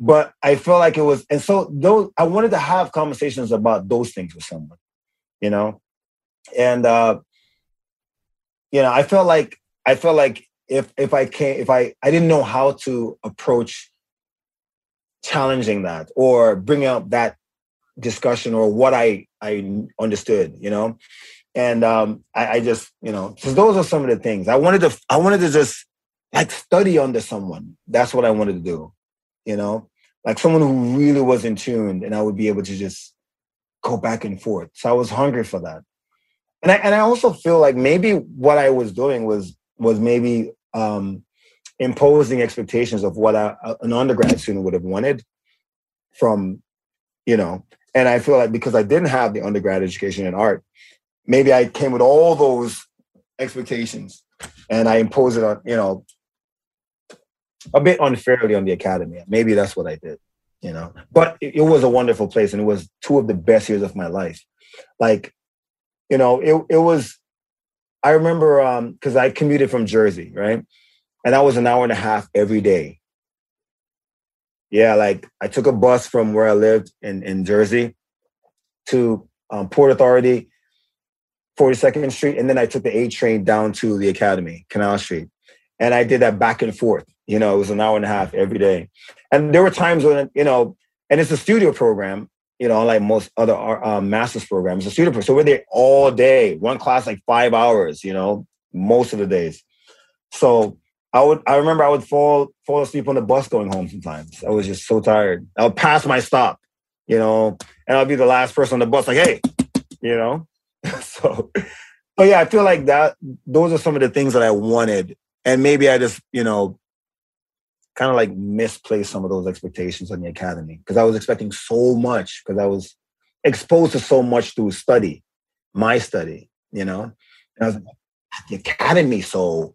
but I felt like it was. And so those, I wanted to have conversations about those things with someone, you know. And, uh, you know, I felt like, I felt like if, if I can't, if I, I didn't know how to approach challenging that or bring out that discussion or what I, I understood, you know? And, um, I, I just, you know, so those are some of the things I wanted to, I wanted to just like study under someone. That's what I wanted to do, you know, like someone who really was in tune, and I would be able to just go back and forth. So I was hungry for that. And I, and I also feel like maybe what I was doing was, was maybe um, imposing expectations of what I, an undergrad student would have wanted from, you know, and I feel like because I didn't have the undergrad education in art, maybe I came with all those expectations and I imposed it on, you know, a bit unfairly on the academy. Maybe that's what I did, you know, but it, it was a wonderful place. And it was two of the best years of my life. Like, you know, it, it was, I remember um, because I commuted from Jersey, right? And that was an hour and a half every day. Yeah, like I took a bus from where I lived in, in Jersey to um, Port Authority, forty-second Street. And then I took the A train down to the Academy, Canal Street. And I did that back and forth. You know, it was an hour and a half every day. And there were times when, you know, and it's a studio program, you know, like most other um, master's programs, a studio program. So we're there all day, one class, like five hours, you know, most of the days. So I would, I remember I would fall, fall asleep on the bus going home sometimes. I was just so tired. I would pass my stop, you know, and I'll be the last person on the bus, like, hey, you know? so, but yeah, I feel like that, those are some of the things that I wanted. And maybe I just, you know, kind of like misplaced some of those expectations on the academy because I was expecting so much because I was exposed to so much through study, my study, you know, and I was like, at the academy. So,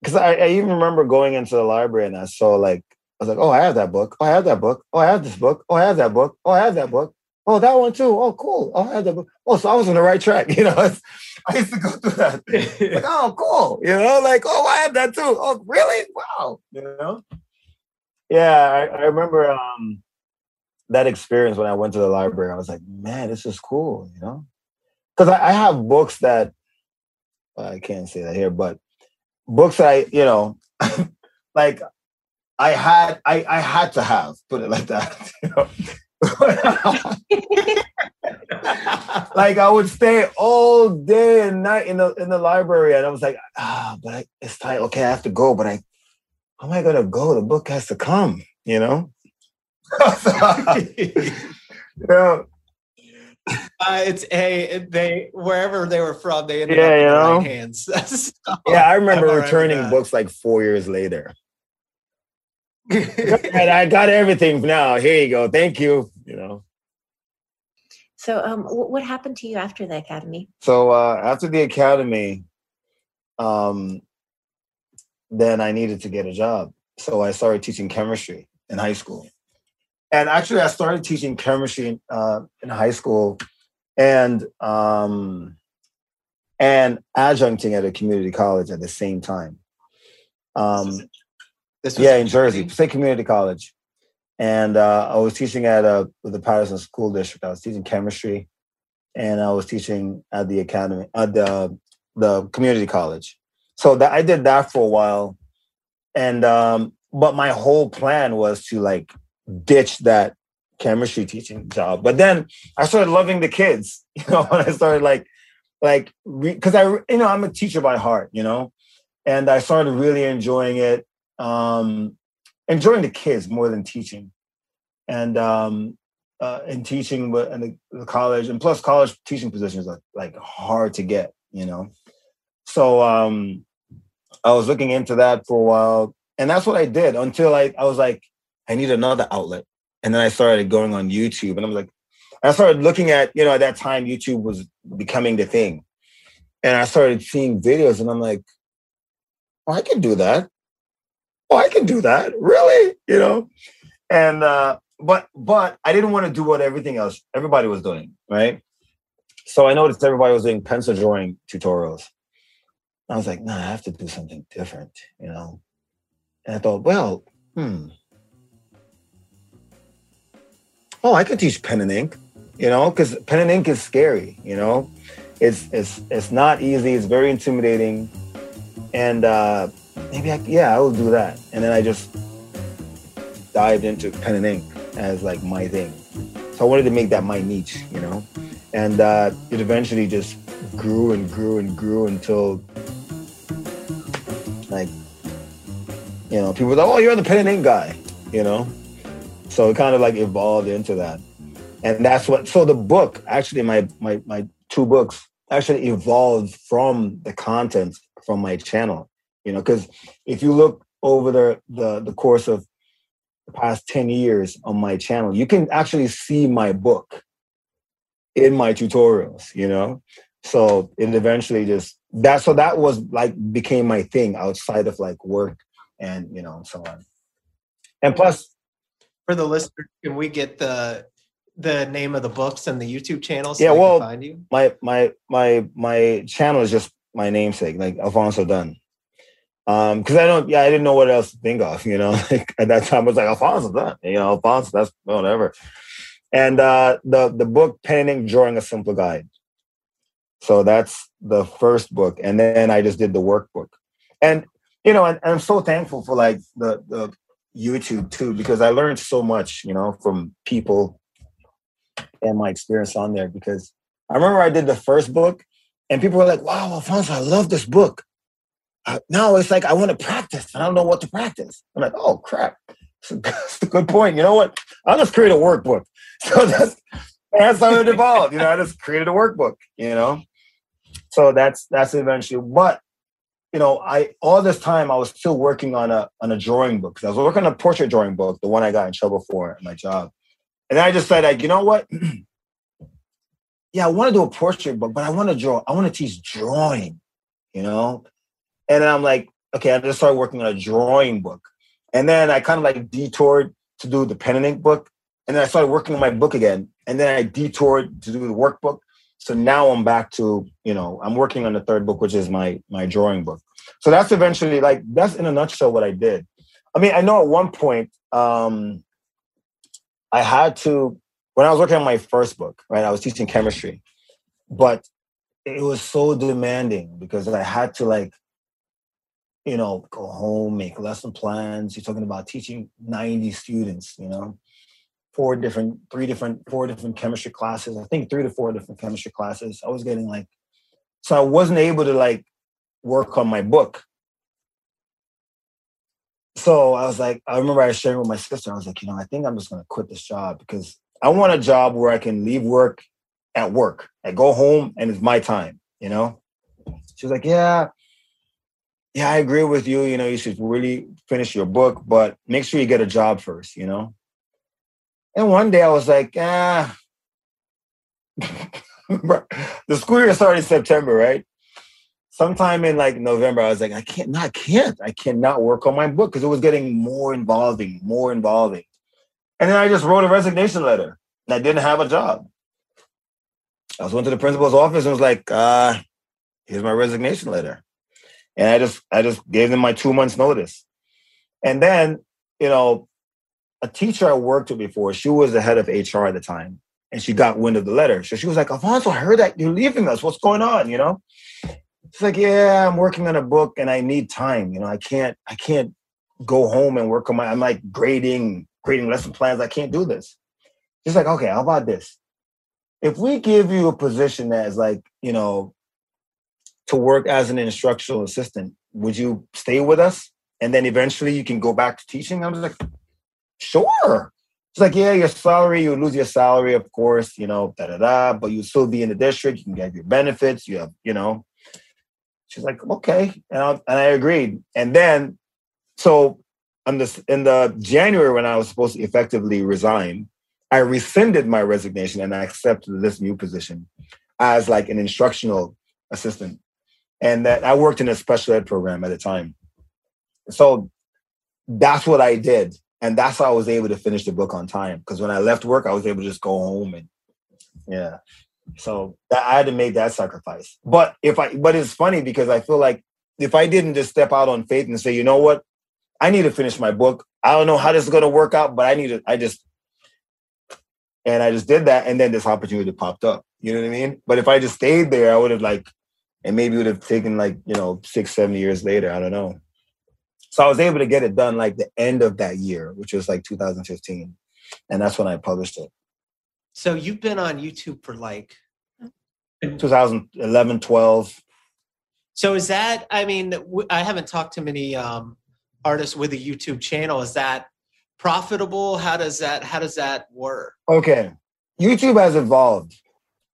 because I, I even remember going into the library and I saw like, I was like, oh, I have that book. Oh, I have that book. Oh, I have this book. Oh, I have that book. Oh, I have that book. Oh, that one too. Oh, cool. Oh, I have that book. Oh, so I was on the right track. You know, I used to go through that. Like, oh, cool. You know, like, oh, I have that too. Oh, really? Wow. You know? Yeah, I, I remember um, that experience when I went to the library. I was like, man, this is cool, you know? Because I, I have books that, well, I can't say that here, but books that I, you know, like I had, I, I had to have, put it like that, you know? Like I would stay all day and night in the in the library, and I was like, ah, but I, it's time. Okay, I have to go. But I, how am I gonna go? The book has to come, you know. Yeah, uh, it's hey, they wherever they were from, they ended yeah, up in you know? my hands. So, yeah, I remember returning right books like four years later. And I got everything now. Here you go. Thank you. You know. So, um, what happened to you after the academy? So uh, after the academy, um, then I needed to get a job. So I started teaching chemistry in high school, and actually, I started teaching chemistry uh, in high school, and um, and adjuncting at a community college at the same time. Um. This was yeah, in Jersey, State Community College. And uh, I was teaching at a, the Parsons School District. I was teaching chemistry, and I was teaching at the academy, at the, the community college. So that I did that for a while. And um, but my whole plan was to like ditch that chemistry teaching job. But then I started loving the kids, you know, when I started like, like, because I, you know, I'm a teacher by heart, you know, and I started really enjoying it. Um, enjoying the kids more than teaching, and um, uh, and teaching and the, the college and plus college teaching positions are like hard to get, you know. So um, I was looking into that for a while, and that's what I did until I I was like, I need another outlet, and then I started going on YouTube, and I was like, I started looking at you know at that time YouTube was becoming the thing, and I started seeing videos, and I'm like, oh, I can do that. Oh, I can do that. Really? You know? And, uh, but, but I didn't want to do what everything else, everybody was doing. Right. So I noticed everybody was doing pencil drawing tutorials. I was like, no, nah, I have to do something different, you know? And I thought, well, Hmm. Oh, I could teach pen and ink, you know, cause pen and ink is scary. You know, it's, it's, it's not easy. It's very intimidating. And, uh, Maybe I, yeah, I will do that. And then I just dived into pen and ink as like my thing. So I wanted to make that my niche, you know? And uh, it eventually just grew and grew and grew until like, you know, people were like, oh, you're the pen and ink guy, you know? So it kind of like evolved into that. And that's what, so the book, actually my, my, my two books actually evolved from the content from my channel, you know, because if you look over the, the, the course of the past ten years on my channel, you can actually see my book in my tutorials, you know? So it eventually just, that, so that was like, became my thing outside of like work and, you know, and so on. And plus, for the listener, can we get the the name of the books and the YouTube channels? So yeah, well, find you? my my my my channel is just my namesake, like Alfonso Dunn, um, because I don't, yeah, I didn't know what else to think of, you know. Like, at that time, I was like Alfonso Dunn, you know, Alfonso, that's whatever. And uh, the the book Pen and Ink Drawing: A Simple Guide. So that's the first book, and then I just did the workbook, and you know, and, and I'm so thankful for like the the. YouTube too, because I learned so much, you know, from people and my experience on there. Because I remember I did the first book and people were like, wow, Alfonso, I love this book. Uh, now it's like, I want to practice and I don't know what to practice. I'm like, oh crap. It's a, it's a good point. You know what? I'll just create a workbook. So that's, that's how it evolved. You know, I just created a workbook, you know? So that's, that's eventually, but you know, I all this time I was still working on a on a drawing book. I was working on a portrait drawing book, the one I got in trouble for at my job. And then I just said, like, you know what? Yeah, I want to do a portrait book, but I want to draw. I want to teach drawing, you know? And then I'm like, okay, I just started working on a drawing book. And then I kind of like detoured to do the pen and ink book. And then I started working on my book again. And then I detoured to do the workbook. So now I'm back to, you know, I'm working on the third book, which is my my drawing book. So that's eventually like, that's in a nutshell what I did. I mean, I know at one point um, I had to, when I was working on my first book, right, I was teaching chemistry, but it was so demanding because I had to like, you know, go home, make lesson plans. You're talking about teaching ninety students, you know. Four different, three different, four different chemistry classes. I think three to four different chemistry classes. I was getting like, so I wasn't able to like work on my book. So I was like, I remember I shared with my sister. I was like, you know, I think I'm just going to quit this job because I want a job where I can leave work at work. I go home and it's my time, you know? She was like, yeah, yeah, I agree with you. You know, you should really finish your book, but make sure you get a job first, you know? And one day I was like, ah, the school year started in September, right? Sometime in like November, I was like, I can't, no, I can't, I cannot work on my book because it was getting more involving, more involving. And then I just wrote a resignation letter and I didn't have a job. I was went to the principal's office and was like, uh, here's my resignation letter. And I just, I just gave them my two months notice. And then, you know, a teacher I worked with before, she was the head of H R at the time, and she got wind of the letter. So she was like, Alfonso, I heard that you're leaving us. What's going on? You know, it's like, yeah, I'm working on a book and I need time. You know, I can't, I can't go home and work on my, I'm like grading, grading lesson plans. I can't do this. She's like, okay, how about this? If we give you a position that is like, you know, to work as an instructional assistant, would you stay with us? And then eventually you can go back to teaching. I was like, sure. It's like, yeah, your salary, you lose your salary, of course, you know, da da da, but you still be in the district, you can get your benefits, you have, you know. She's like, okay. And I, and I agreed. And then, so on this, in the January when I was supposed to effectively resign, I rescinded my resignation and I accepted this new position as like an instructional assistant. And that I worked in a special ed program at the time. So that's what I did. And that's how I was able to finish the book on time. Because when I left work, I was able to just go home and, yeah. So that, I had to make that sacrifice. But if I, but it's funny because I feel like if I didn't just step out on faith and say, you know what, I need to finish my book. I don't know how this is going to work out, but I need to, I just, and I just did that. And then this opportunity popped up. You know what I mean? But if I just stayed there, I would have like, and maybe it would have taken like, you know, six, seven years later. I don't know. So I was able to get it done like the end of that year, which was like two thousand fifteen. And that's when I published it. So you've been on YouTube for like twenty eleven, twelve. So is that, I mean, I haven't talked to many um, artists with a YouTube channel. Is that profitable? How does that, how does that work? Okay. YouTube has evolved,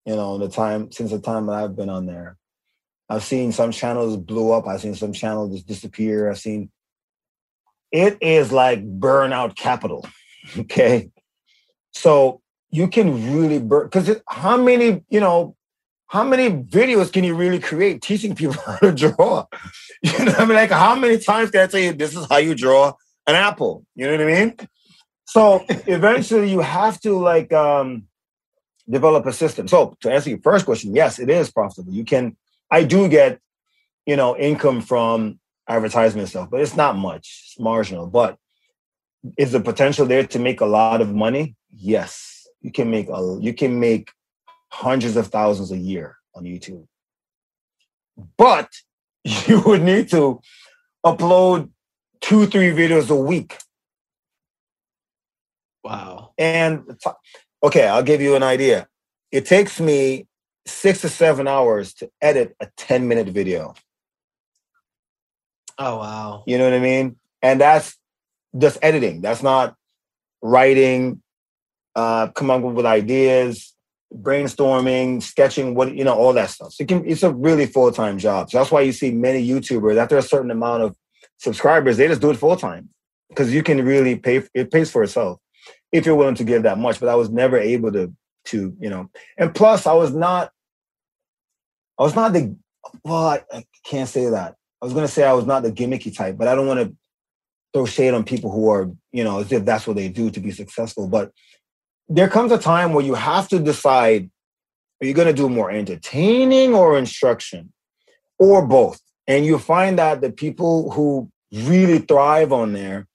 you know, the time since the time that I've been on there. I've seen some channels blow up. I've seen some channels just disappear. I've seen it is like burnout capital. Okay. So you can really burn, because how many, you know, how many videos can you really create teaching people how to draw? You know what I mean? Like, how many times can I tell you this is how you draw an apple? You know what I mean? So eventually you have to like um, develop a system. So to answer your first question, yes, it is profitable. You can, I do get, you know, income from advertisement stuff, but it's not much. It's marginal. But is the potential there to make a lot of money? Yes. You can make a, you can make hundreds of thousands a year on YouTube. But you would need to upload two, three videos a week. Wow. And okay, I'll give you an idea. It takes me six to seven hours to edit a ten minute video. Oh, wow. You know what I mean? And that's just editing. That's not writing, uh, coming up with ideas, brainstorming, sketching, what, you know, all that stuff. So it can, it's a really full-time job. So that's why you see many YouTubers, after a certain amount of subscribers, they just do it full-time because you can really pay, it pays for itself if you're willing to give that much. But I was never able to, to, you know, and plus I was not, I was not the, well, I, I can't say that. I was going to say I was not the gimmicky type, but I don't want to throw shade on people who are, you know, as if that's what they do to be successful. But there comes a time where you have to decide, are you going to do more entertaining or instruction or both? And you find out that the people who really thrive on there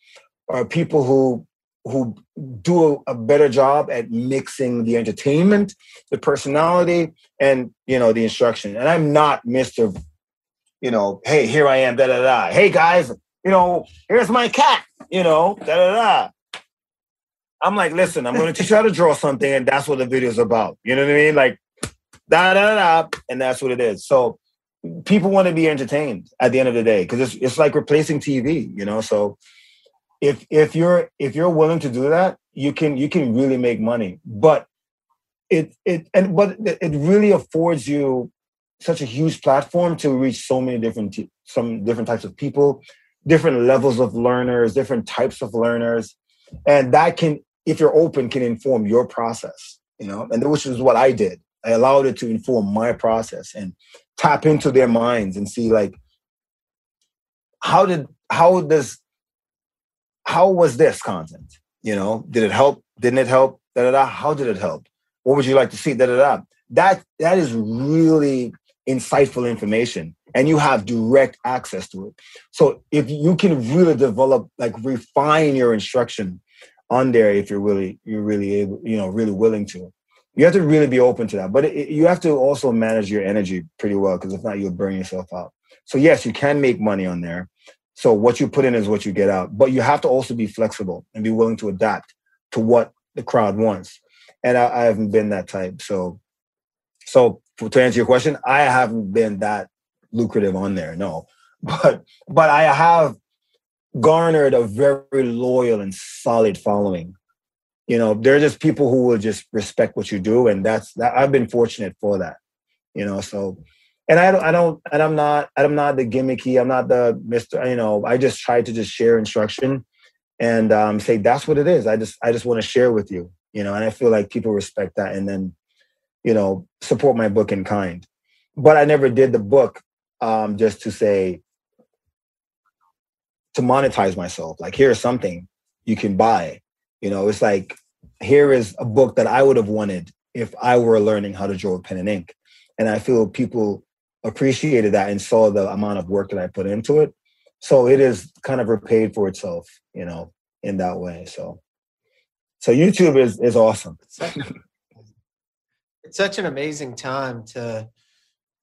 are people who who do a better job at mixing the entertainment, the personality, and, you know, the instruction. And I'm not Mister, you know, hey, here I am, da-da-da. Hey, guys, you know, here's my cat, you know, da-da-da. I'm like, listen, I'm going to teach you how to draw something, and that's what the video's about. You know what I mean? Like, da-da-da, and that's what it is. So people want to be entertained at the end of the day because it's, it's like replacing T V, you know, so... If if you're if you're willing to do that, you can you can really make money. But it it and but it really affords you such a huge platform to reach so many different t- some different types of people, different levels of learners, different types of learners, and that can, if you're open, can inform your process. You know, and which is what I did. I allowed it to inform my process and tap into their minds and see like how did how does. How was this content? You know, did it help? Didn't it help? Da, da, da. How did it help? What would you like to see? Da, da, da. That, that is really insightful information, and you have direct access to it. So if you can really develop, like refine your instruction on there, if you're really, you're really able, you know, really willing to, you have to really be open to that. But it, you have to also manage your energy pretty well, because if not, you'll burn yourself out. So yes, you can make money on there. So what you put in is what you get out. But you have to also be flexible and be willing to adapt to what the crowd wants. And I, I haven't been that type. So so to answer your question, I haven't been that lucrative on there, no. But but I have garnered a very loyal and solid following. You know, there are just people who will just respect what you do. And that's that, I've been fortunate for that, you know, so... And I don't, I don't, and I'm not, I'm not the gimmicky. I'm not the Mister, you know, I just try to just share instruction and um, say, that's what it is. I just, I just want to share with you, you know, and I feel like people respect that and then, you know, support my book in kind. But I never did the book um, just to say, to monetize myself. Like, here's something you can buy, you know, it's like, here is a book that I would have wanted if I were learning how to draw with pen and ink. And I feel people appreciated that and saw the amount of work that I put into it. So it is kind of repaid for itself, you know, in that way. So, so YouTube is, is awesome. It's such, it's such an amazing time to,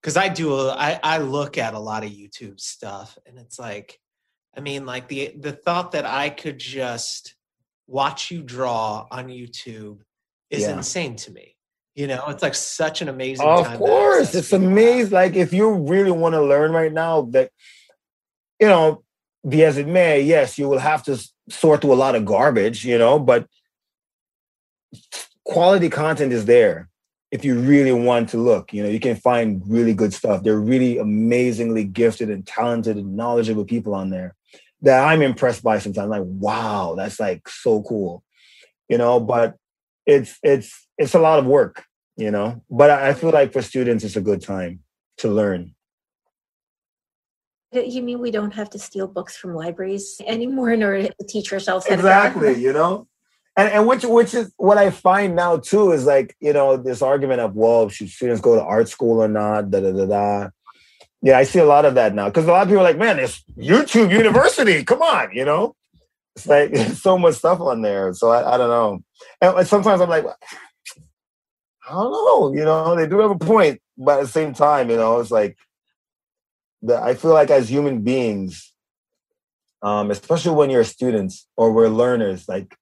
cause I do, a, I, I look at a lot of YouTube stuff and it's like, I mean, like the, the thought that I could just watch you draw on YouTube is yeah. insane to me. You know, it's like such an amazing time. Of course, it's amazing. Like if you really want to learn right now that, you know, be as it may, yes, you will have to sort through a lot of garbage, you know, but quality content is there. If you really want to look, you know, you can find really good stuff. They're really amazingly gifted and talented and knowledgeable people on there that I'm impressed by sometimes. Like, wow, that's like so cool, you know, but it's, it's, it's a lot of work, you know, but I feel like for students, it's a good time to learn. You mean we don't have to steal books from libraries anymore in order to teach ourselves? Exactly, you know? And, and which which is what I find now, too, is like, you know, this argument of, well, should students go to art school or not, da-da-da-da. Yeah, I see a lot of that now. Because a lot of people are like, man, it's YouTube University. Come on, you know? It's like it's so much stuff on there. So I, I don't know. And sometimes I'm like, well, I don't know. You know, they do have a point. But at the same time, you know, it's like, the, I feel like as human beings, um, especially when you're students or we're learners, like,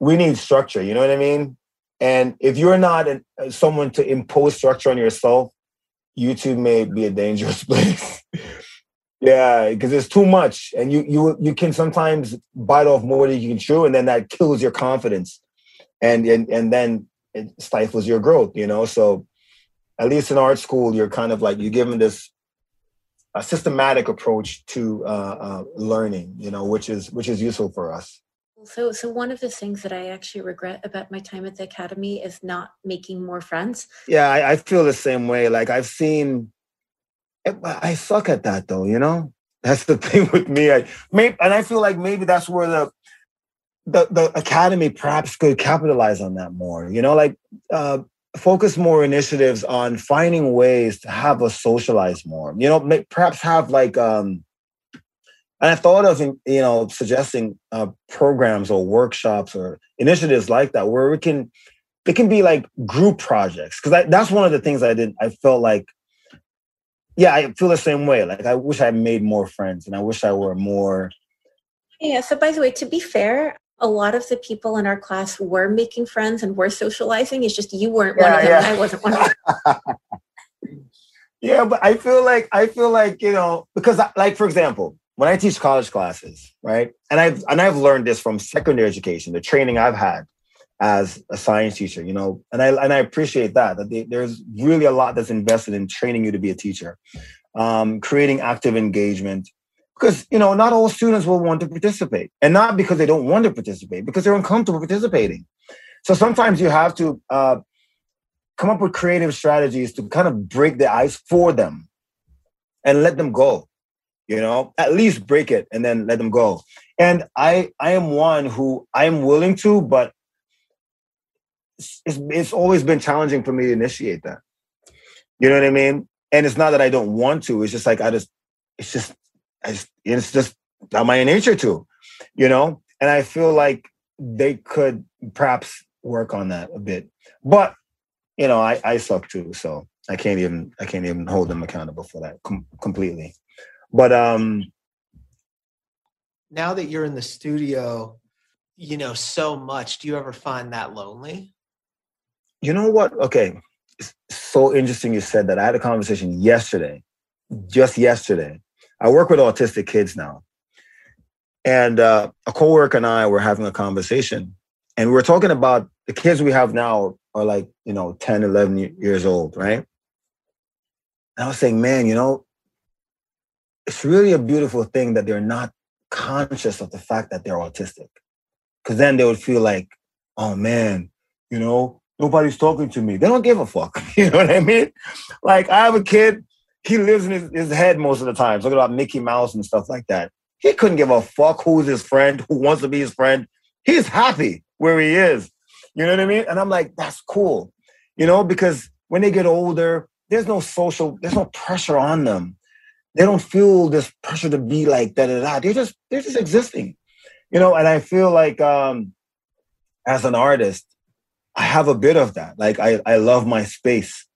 we need structure, you know what I mean? And if you're not an, someone to impose structure on yourself, YouTube may be a dangerous place. Yeah, because it's too much. And you you you can sometimes bite off more than you can chew, and then that kills your confidence. And, and, and then it stifles your growth, you know? So at least in art school, you're kind of like, you're given this a systematic approach to uh, uh, learning, you know, which is which is useful for us. So so one of the things that I actually regret about my time at the Academy is not making more friends. Yeah, I, I feel the same way. Like I've seen, I suck at that though, you know? That's the thing with me. I, maybe, and I feel like maybe that's where the, the, the Academy perhaps could capitalize on that more, you know? Like uh, focus more initiatives on finding ways to have us socialize more. You know, may, perhaps have like... Um, And I thought of, you know, suggesting uh, programs or workshops or initiatives like that where we can, it can be like group projects. Because that's one of the things I did. I felt like, yeah, I feel the same way. Like, I wish I made more friends and I wish I were more. Yeah. So by the way, to be fair, a lot of the people in our class were making friends and were socializing. It's just you weren't yeah, one of them. Yeah. I wasn't one of them. Yeah. But I feel like, I feel like, you know, because I, like, for example, when I teach college classes, right, and I've and I've learned this from secondary education, the training I've had as a science teacher, you know, and I and I appreciate that that they, there's really a lot that's invested in training you to be a teacher, um, creating active engagement, because you know not all students will want to participate, and not because they don't want to participate, because they're uncomfortable participating. So sometimes you have to uh, come up with creative strategies to kind of break the ice for them, and let them go. You know, at least break it and then let them go. And I, I am one who I'm willing to, but it's, it's always been challenging for me to initiate that. You know what I mean? And it's not that I don't want to. It's just like I just, it's just, I just, it's just not my nature to, you know. And I feel like they could perhaps work on that a bit. But you know, I, I suck too, so I can't even I can't even hold them accountable for that com- completely. But um, now that you're in the studio, you know, so much, do you ever find that lonely? You know what? Okay. It's so interesting you said that. I had a conversation yesterday, just yesterday. I work with autistic kids now. And uh, a coworker and I were having a conversation. And we were talking about the kids we have now are like, you know, ten, eleven years old, right? And I was saying, man, you know, it's really a beautiful thing that they're not conscious of the fact that they're autistic. Because then they would feel like, oh, man, you know, nobody's talking to me. They don't give a fuck. You know what I mean? Like, I have a kid. He lives in his, his head most of the time. Talking about Mickey Mouse and stuff like that. He couldn't give a fuck who's his friend, who wants to be his friend. He's happy where he is. You know what I mean? And I'm like, that's cool. You know, because when they get older, there's no social, there's no pressure on them. They don't feel this pressure to be like da da da. They're just they're just existing, you know. And I feel like um, as an artist, I have a bit of that. Like I, I love my space,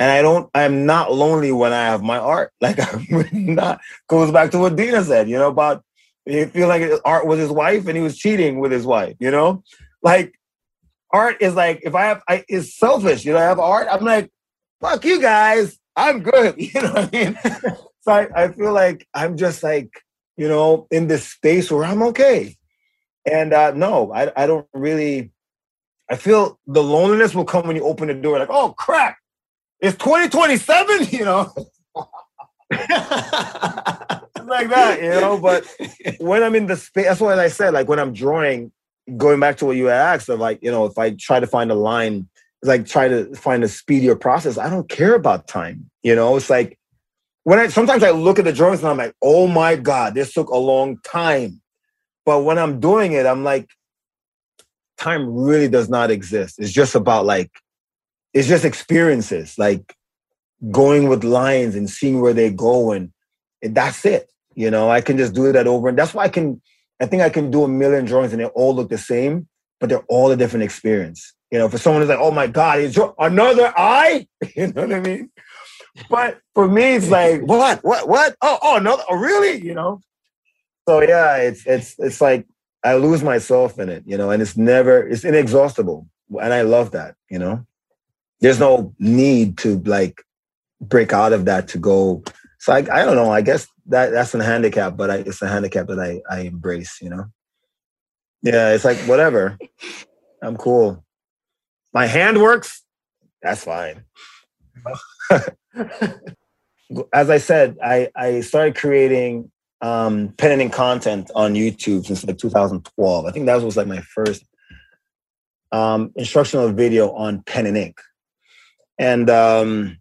and I don't. I'm not lonely when I have my art. Like I'm really not. Goes back to what Dina said, you know, about you feel like art was his wife and he was cheating with his wife. You know, like art is like if I have I, it's selfish. You know, I have art. I'm like fuck you guys. I'm good. You know what I mean? So I, I feel like I'm just like, you know, in this space where I'm okay. And uh, no, I, I don't really, I feel the loneliness will come when you open the door, like, oh, crap, it's twenty twenty-seven, you know? Like that, you know? But when I'm in the space, that's what I said, like, when I'm drawing, going back to what you asked, of like, you know, if I try to find a line, it's like try to find a speedier process. I don't care about time, you know? It's like, when I, sometimes I look at the drawings and I'm like, oh my God, this took a long time. But when I'm doing it, I'm like, time really does not exist. It's just about like, it's just experiences, like going with lines and seeing where they go. And, and that's it. You know, I can just do that over. And that's why I can, I think I can do a million drawings and they all look the same, but they're all a different experience. You know, for someone who's like, oh my God, is there another eye? You know what I mean? But for me, it's like, what, what, what? Oh, oh, no, oh, really? You know? So yeah, it's, it's, it's like, I lose myself in it, you know, and it's never, it's inexhaustible. And I love that, you know, there's no need to like break out of that to go. So I, I don't know, I guess that that's a handicap, but I, it's a handicap that I, I embrace, you know? Yeah. It's like, whatever, I'm cool. My hand works. That's fine. As I said, I, I started creating um, pen and ink content on YouTube since like two thousand twelve. I think that was like my first um, instructional video on pen and ink. And, um,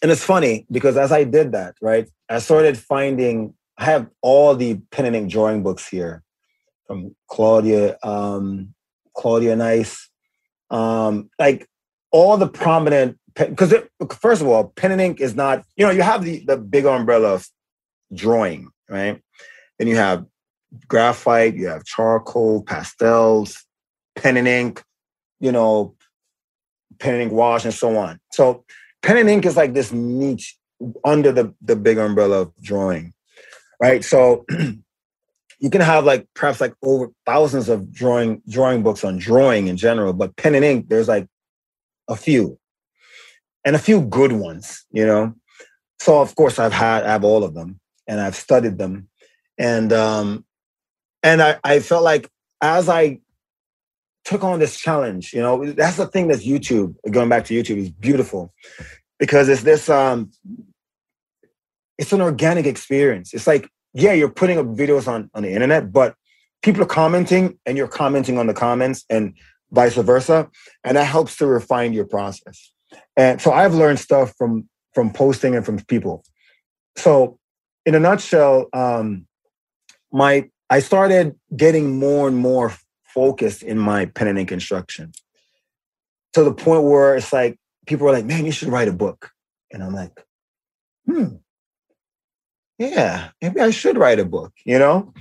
and it's funny because as I did that, right, I started finding, I have all the pen and ink drawing books here from Claudia, um, Claudia Nice, um, like all the prominent, because first of all, pen and ink is not, you know, you have the, the big umbrella of drawing, right? Then you have graphite, you have charcoal, pastels, pen and ink, you know, pen and ink wash and so on. So pen and ink is like this niche under the, the big umbrella of drawing, right? So you can have like perhaps like over thousands of drawing, drawing books on drawing in general, but pen and ink, there's like a few. And a few good ones, you know? So of course I've had, I have all of them and I've studied them. And um, and I, I felt like as I took on this challenge, you know, that's the thing that YouTube, going back to YouTube, is beautiful because it's this, um, it's an organic experience. It's like, yeah, you're putting up videos on, on the internet, but people are commenting and you're commenting on the comments and vice versa. And that helps to refine your process. And so I've learned stuff from, from posting and from people. So in a nutshell, um, my, I started getting more and more focused in my pen and ink instruction to the point where it's like, people are like, man, you should write a book. And I'm like, hmm, yeah, maybe I should write a book, you know?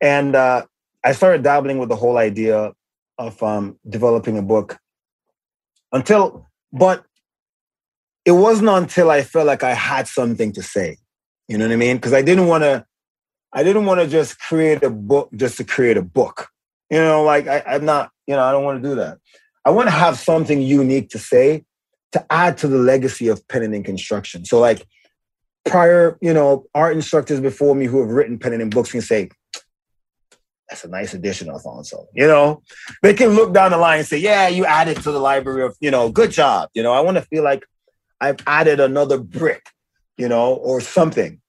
And uh, I started dabbling with the whole idea of um, developing a book until... But it wasn't until I felt like I had something to say, you know what I mean? Because I didn't want to, I didn't want to just create a book just to create a book. You know, like I, I'm not, you know, I don't want to do that. I want to have something unique to say to add to the legacy of pen and ink instruction. So like prior, you know, art instructors before me who have written pen and ink books can say, that's a nice addition, Alfonso. You know, they can look down the line and say, yeah, you added to the library of, you know, good job. You know, I want to feel like I've added another brick, you know, or something,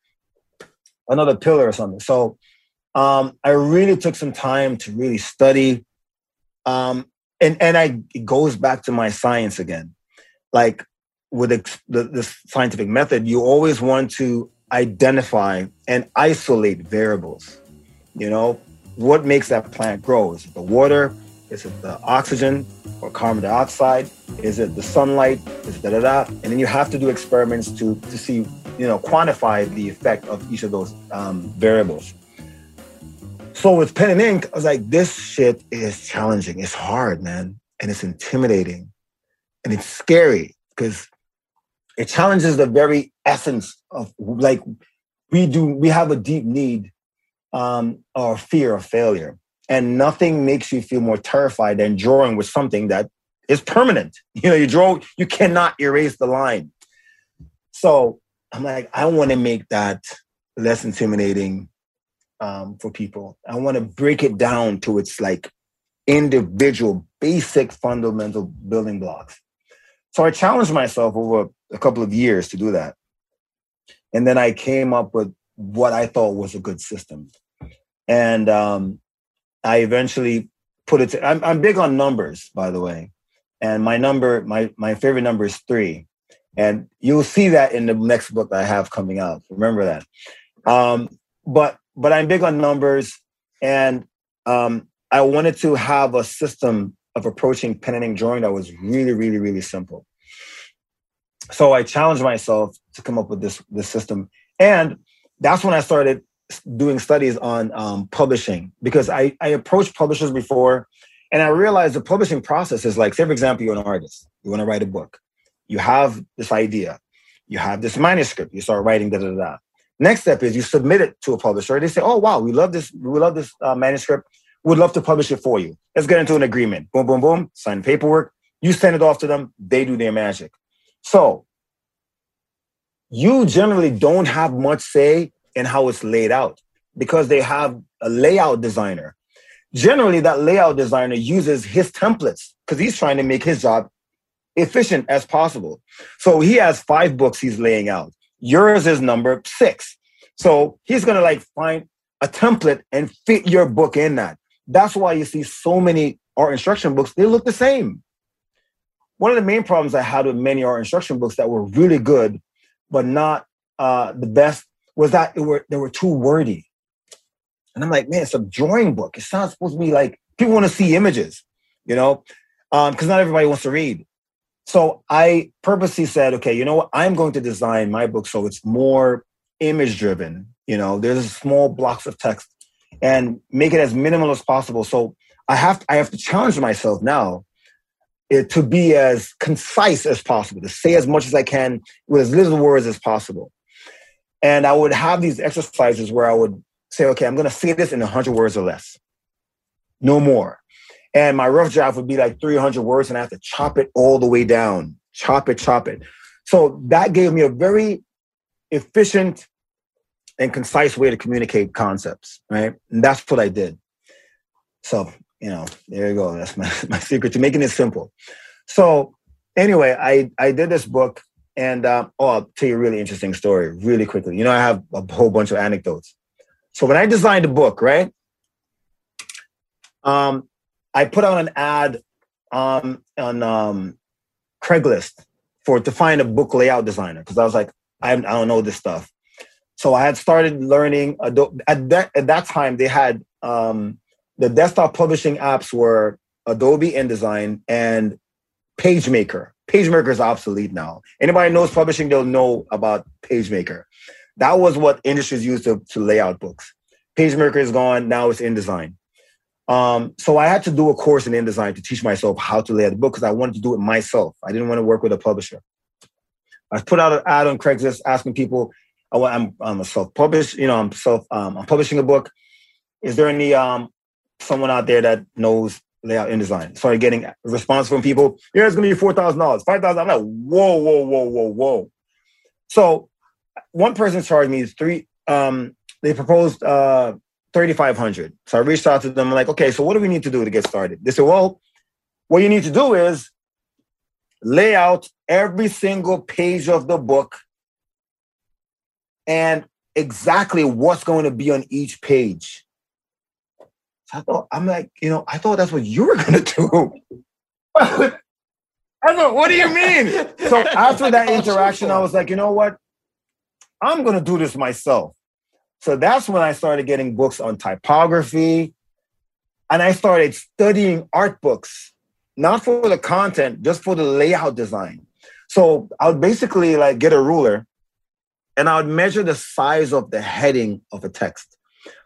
another pillar or something. So um, I really took some time to really study. Um, and and I, it goes back to my science again. Like with ex- the, the scientific method, you always want to identify and isolate variables, you know. What makes that plant grow? Is it the water? Is it the oxygen or carbon dioxide? Is it the sunlight? Is it da da da? And then you have to do experiments to to see, you know, quantify the effect of each of those um, variables. So with pen and ink, I was like, this shit is challenging. It's hard, man. And it's intimidating. And it's scary because it challenges the very essence of, like, we do, we have a deep need Um, or fear of failure. And nothing makes you feel more terrified than drawing with something that is permanent. You know, you draw, you cannot erase the line. So I'm like, I want to make that less intimidating um, for people. I want to break it down to its like individual, basic, fundamental building blocks. So I challenged myself over a couple of years to do that. And then I came up with what I thought was a good system. And um, I eventually put it to, I'm, I'm big on numbers, by the way. And my number, my, my favorite number is three. And you'll see that in the next book I have coming out. Remember that. Um, but but I'm big on numbers. And um, I wanted to have a system of approaching pen and ink drawing that was really, really, really simple. So I challenged myself to come up with this, this system. And that's when I started doing studies on um, publishing, because I, I approached publishers before and I realized the publishing process is like, say, for example, you're an artist, you want to write a book, you have this idea, you have this manuscript, you start writing, da, da, da. Next step is you submit it to a publisher. They say, oh, wow, we love this, we love this uh, manuscript. We'd love to publish it for you. Let's get into an agreement. Boom, boom, boom, sign paperwork. You send it off to them. They do their magic. So you generally don't have much say in how it's laid out because they have a layout designer. Generally, that layout designer uses his templates because he's trying to make his job efficient as possible. So he has five books he's laying out. Yours is number six. So he's going to like find a template and fit your book in that. That's why you see so many art instruction books, they look the same. One of the main problems I had with many art instruction books that were really good, but not uh, the best, was that they were, they were too wordy. And I'm like, man, it's a drawing book. It's not supposed to be like, people want to see images, you know, because um, not everybody wants to read. So I purposely said, okay, you know what? I'm going to design my book so it's more image driven. You know, there's small blocks of text and make it as minimal as possible. So I have to, I have to challenge myself now it, to be as concise as possible, to say as much as I can with as little words as possible. And I would have these exercises where I would say, okay, I'm going to say this in one hundred words or less, no more. And my rough draft would be like three hundred words, and I have to chop it all the way down, chop it, chop it. So that gave me a very efficient and concise way to communicate concepts, right? And that's what I did. So, you know, there you go. That's my, my secret to making it simple. So anyway, I, I did this book, and um, oh, I'll tell you a really interesting story really quickly. You know, I have a whole bunch of anecdotes. So when I designed the book, right, um, I put out an ad um, on um, Craigslist for to find a book layout designer because I was like, I, I don't know this stuff. So I had started learning Adobe. At that, at that time, they had um, the desktop publishing apps were Adobe InDesign and PageMaker. PageMaker is obsolete now. Anybody who knows publishing, they'll know about PageMaker. That was what industries used to, to lay out books. PageMaker is gone. Now it's InDesign. Um, so I had to do a course in InDesign to teach myself how to lay out the book because I wanted to do it myself. I didn't want to work with a publisher. I put out an ad on Craigslist asking people, I'm, I'm a self-published, you know, I'm self, um, I'm publishing a book. Is there any, um, someone out there that knows layout InDesign? Started getting a response from people. Yeah, it's going to be four thousand dollars, five thousand dollars. I'm like, whoa, whoa, whoa, whoa, whoa. So one person charged me three, um, they proposed, uh, three thousand five hundred dollars. So I reached out to them. I'm like, okay, so what do we need to do to get started? They said, well, what you need to do is lay out every single page of the book and exactly what's going to be on each page. So I thought, I'm like, you know, I thought that's what you were going to do. I thought, what do you mean? So after that interaction, I was like, you know what? I'm going to do this myself. So that's when I started getting books on typography. And I started studying art books, not for the content, just for the layout design. So I would basically like get a ruler, and I would measure the size of the heading of a text.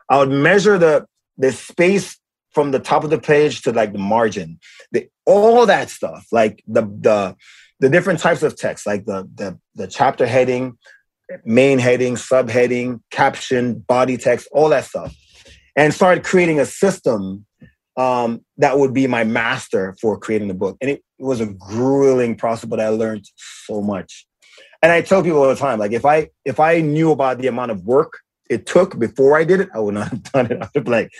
I would measure the, the space from the top of the page to like the margin, the, all that stuff, like the, the, the different types of text, like the, the, the chapter heading, main heading, subheading, caption, body text, all that stuff. And started creating a system um, that would be my master for creating the book. And it, it was a grueling process, but I learned so much. And I tell people all the time, like, if I if I knew about the amount of work it took before I did it, I would not have done it. I would have been like,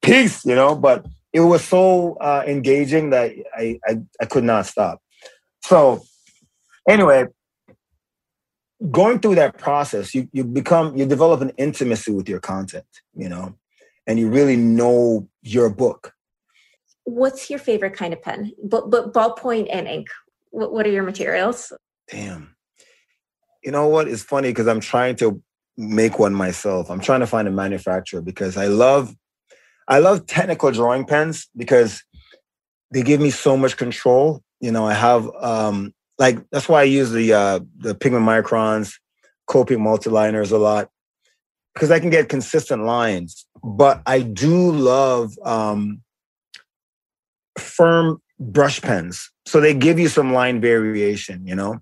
peace, you know? But it was so uh, engaging that I, I, I could not stop. So anyway, going through that process, you, you become, you develop an intimacy with your content, you know, and you really know your book. What's your favorite kind of pen? But, but ballpoint and ink. What, what are your materials? Damn. You know what? It's funny because I'm trying to make one myself. I'm trying to find a manufacturer because I love, I love technical drawing pens because they give me so much control. You know, I have, um, like, that's why I use the uh, the Pigment Microns, Copic Multiliners a lot because I can get consistent lines. But I do love um, firm brush pens. So they give you some line variation, you know.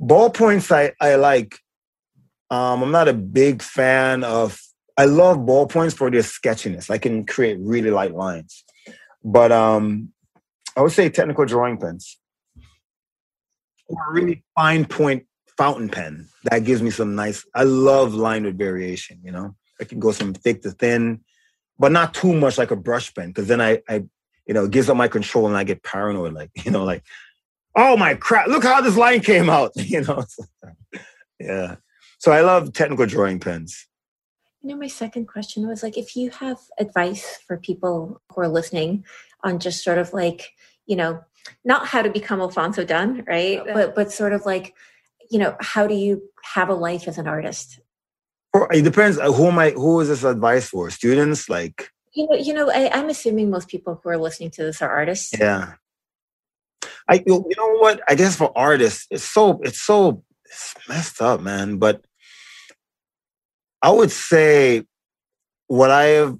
Ballpoints I, I like. Um, I'm not a big fan of, I love ballpoints for their sketchiness. I can create really light lines. But um, I would say technical drawing pens. Or a really fine point fountain pen that gives me some nice, I love line with variation, you know. I can go from thick to thin, but not too much like a brush pen because then I, I, you know, it gives up my control and I get paranoid. Like, you know, like, oh my crap, look how this line came out, you know. Yeah. So I love technical drawing pens. You know, my second question was like, if you have advice for people who are listening on just sort of like, you know, not how to become Alfonso Dunn, right? But but sort of like, you know, how do you have a life as an artist? It depends. Who am I? Who is this advice for? Students, like you know, you know. I, I'm assuming most people who are listening to this are artists. Yeah. I you know what? I guess for artists, it's so it's so it's messed up, man. But I would say what I have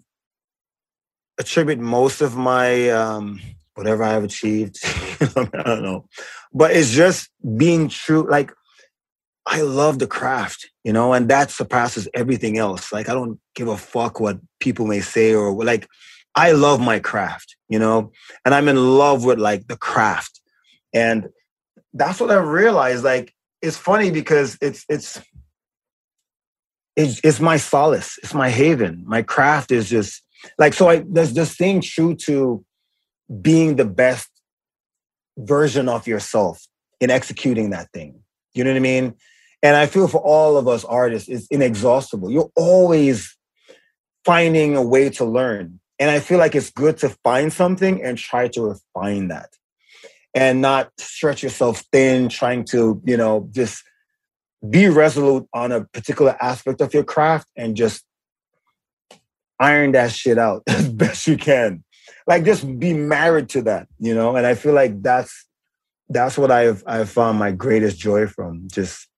attribute most of my. Um, whatever I have achieved, I don't know. But it's just being true. Like, I love the craft, you know, and that surpasses everything else. Like, I don't give a fuck what people may say or like, I love my craft, you know, and I'm in love with like the craft. And that's what I realized. Like, it's funny because it's, it's, it's, it's my solace. It's my haven. My craft is just like, so I, there's this thing true to, being the best version of yourself in executing that thing. You know what I mean? And I feel for all of us artists, it's inexhaustible. You're always finding a way to learn. And I feel like it's good to find something and try to refine that and not stretch yourself thin, trying to, you know, just be resolute on a particular aspect of your craft and just iron that shit out as best you can. Like, just be married to that, you know? And I feel like that's that's what I've I've found my greatest joy from, just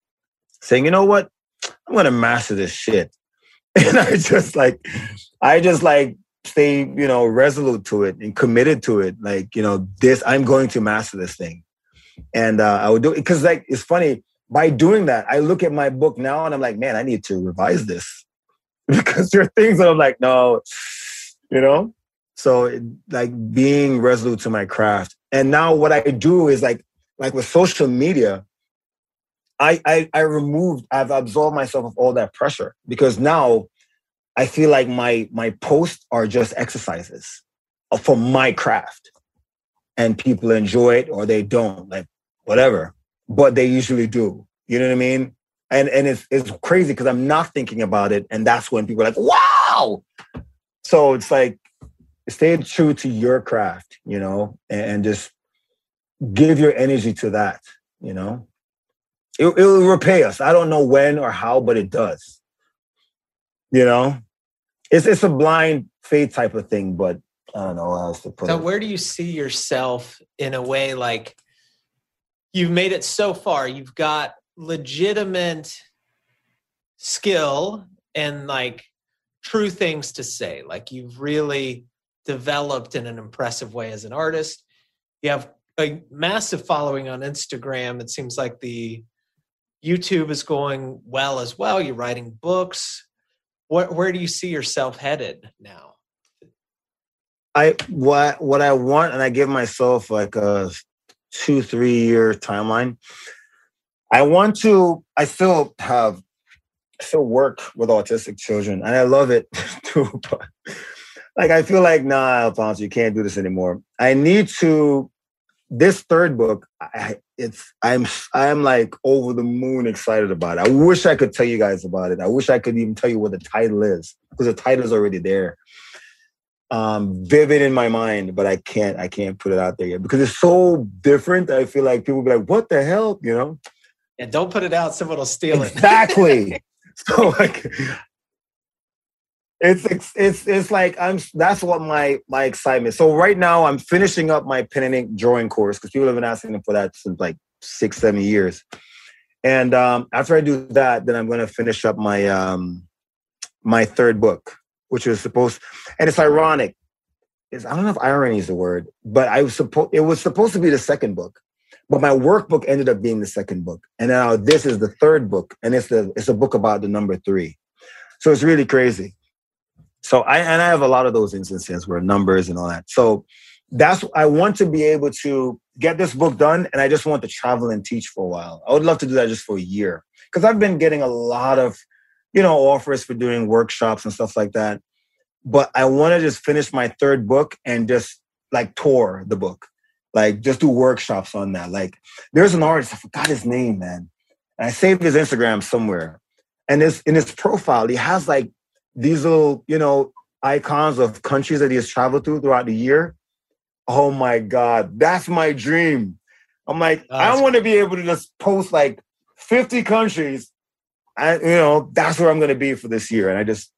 saying, you know what? I'm going to master this shit. And I just, like, I just, like, stay, you know, resolute to it and committed to it. Like, you know, this, I'm going to master this thing. And uh, I would do it, because, like, it's funny, by doing that, I look at my book now and I'm like, man, I need to revise this. Because there are things that I'm like, no, you know? So, like, being resolute to my craft. And now what I do is, like, like with social media, I, I I removed, I've absolved myself of all that pressure because now I feel like my my posts are just exercises for my craft. And people enjoy it or they don't, like, whatever. But they usually do. You know what I mean? And and it's it's crazy because I'm not thinking about it. And that's when people are like, wow! So it's like, stay true to your craft, you know, and just give your energy to that, you know. It, it will repay us. I don't know when or how, but it does. You know, it's it's a blind faith type of thing, but I don't know how else to put it. So where do you see yourself in a way like you've made it so far? You've got legitimate skill and like true things to say, like you've really developed in an impressive way as an artist. You have a massive following on Instagram. It seems like the YouTube is going well as well. You're writing books. What, where do you see yourself headed now? I what what I want, and I give myself like a two, three year timeline. I want to, I still have I still work with autistic children, and I love it too. But like, I feel like, nah, Alfonso, you can't do this anymore. I need to, this third book, I, it's, I'm, I'm like over the moon excited about it. I wish I could tell you guys about it. I wish I could even tell you what the title is, because the title is already there. Um, vivid in my mind, but I can't, I can't put it out there yet because it's so different. I feel like people will be like, what the hell, you know? And yeah, don't put it out. Someone will steal it. Exactly. So like, It's, it's it's it's like I'm. That's what my my excitement. So right now I'm finishing up my pen and ink drawing course because people have been asking them for that since like six seven years. And um, after I do that, then I'm going to finish up my um, my third book, which was supposed. And it's ironic. It's, I don't know if irony is the word, but I was supposed. It was supposed to be the second book, but my workbook ended up being the second book. And now this is the third book, and it's the it's a book about the number three. So it's really crazy. So I, and I have a lot of those instances where numbers and all that. So that's, I want to be able to get this book done. And I just want to travel and teach for a while. I would love to do that just for a year. Cause I've been getting a lot of, you know, offers for doing workshops and stuff like that. But I want to just finish my third book and just like tour the book, like just do workshops on that. Like there's an artist, I forgot his name, man. And I saved his Instagram somewhere. And this, in his profile, he has like, these little, you know, icons of countries that he has traveled through throughout the year. Oh my God, that's my dream. I'm like, oh, I want to be able to just post like fifty countries. I, you know, that's where I'm going to be for this year. And I just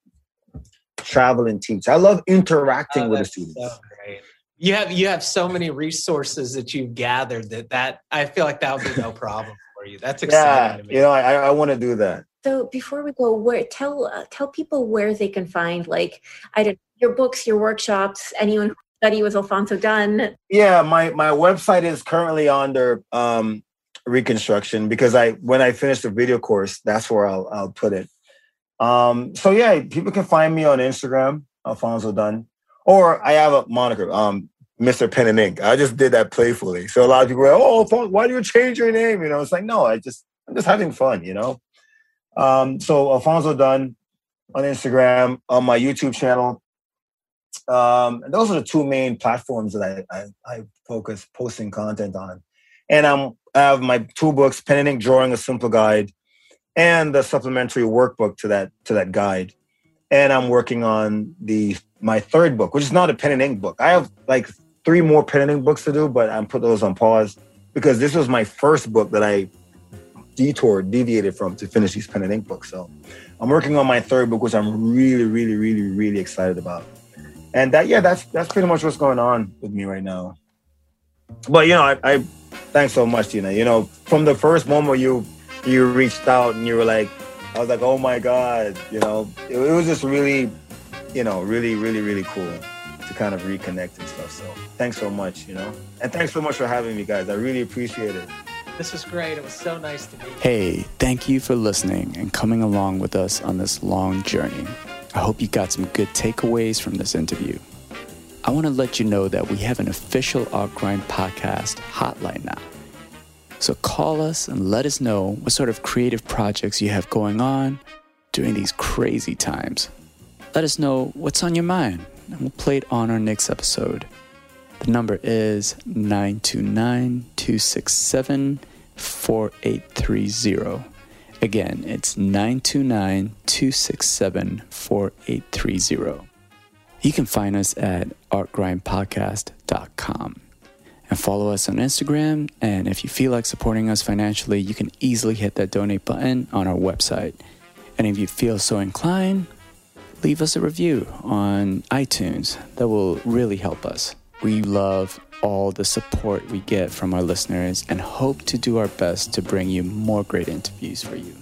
travel and teach. I love interacting oh, with the students. So great. You have, you have so many resources that you've gathered that, that I feel like that would be no problem for you. That's exciting. Yeah, you know, I, I want to do that. So before we go, where, tell uh, tell people where they can find, like, I don't, your books, your workshops, anyone who study with Alfonso Dunn. Yeah, my, my website is currently under um, reconstruction because I when I finish the video course, that's where I'll I'll put it. Um, so yeah, people can find me on Instagram, Alfonso Dunn, or I have a moniker, um, Mister Pen and Ink. I just did that playfully, so a lot of people are like, oh, Alfonso, why do you change your name? You know, it's like no, I just I'm just having fun, you know. Um, so Alfonso Dunn on Instagram, on my YouTube channel. Um, and those are the two main platforms that I, I, I focus posting content on. And I'm, I have my two books, Pen and Ink Drawing: A Simple Guide, and the supplementary workbook to that, to that guide. And I'm working on the, my third book, which is not a pen and ink book. I have like three more pen and ink books to do, but I'm put those on pause because this was my first book that I detoured, deviated from to finish these pen and ink books. So I'm working on my third book, which I'm really, really, really, really excited about. And that, yeah, that's that's pretty much what's going on with me right now. But you know, I, I thanks so much, Dina. You know, from the first moment you you reached out and you were like, I was like, oh my God, you know, it, it was just really, you know, really, really, really cool to kind of reconnect and stuff. So thanks so much, you know, and thanks so much for having me, guys. I really appreciate it. This was great. It was so nice to meet you. Hey, thank you for listening and coming along with us on this long journey. I hope you got some good takeaways from this interview. I want to let you know that we have an official Art Grind podcast hotline now. So call us and let us know what sort of creative projects you have going on during these crazy times. Let us know what's on your mind, and we'll play it on our next episode. The number is nine two nine, two six seven, four eight three zero. Again, it's nine two nine, two six seven, four eight three zero. You can find us at art grind podcast dot com. And follow us on Instagram. And if you feel like supporting us financially, you can easily hit that donate button on our website. And if you feel so inclined, leave us a review on iTunes. That will really help us. We love all the support we get from our listeners and hope to do our best to bring you more great interviews for you.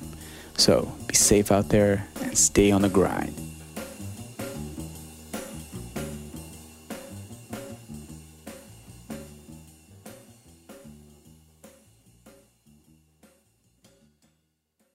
So be safe out there and stay on the grind.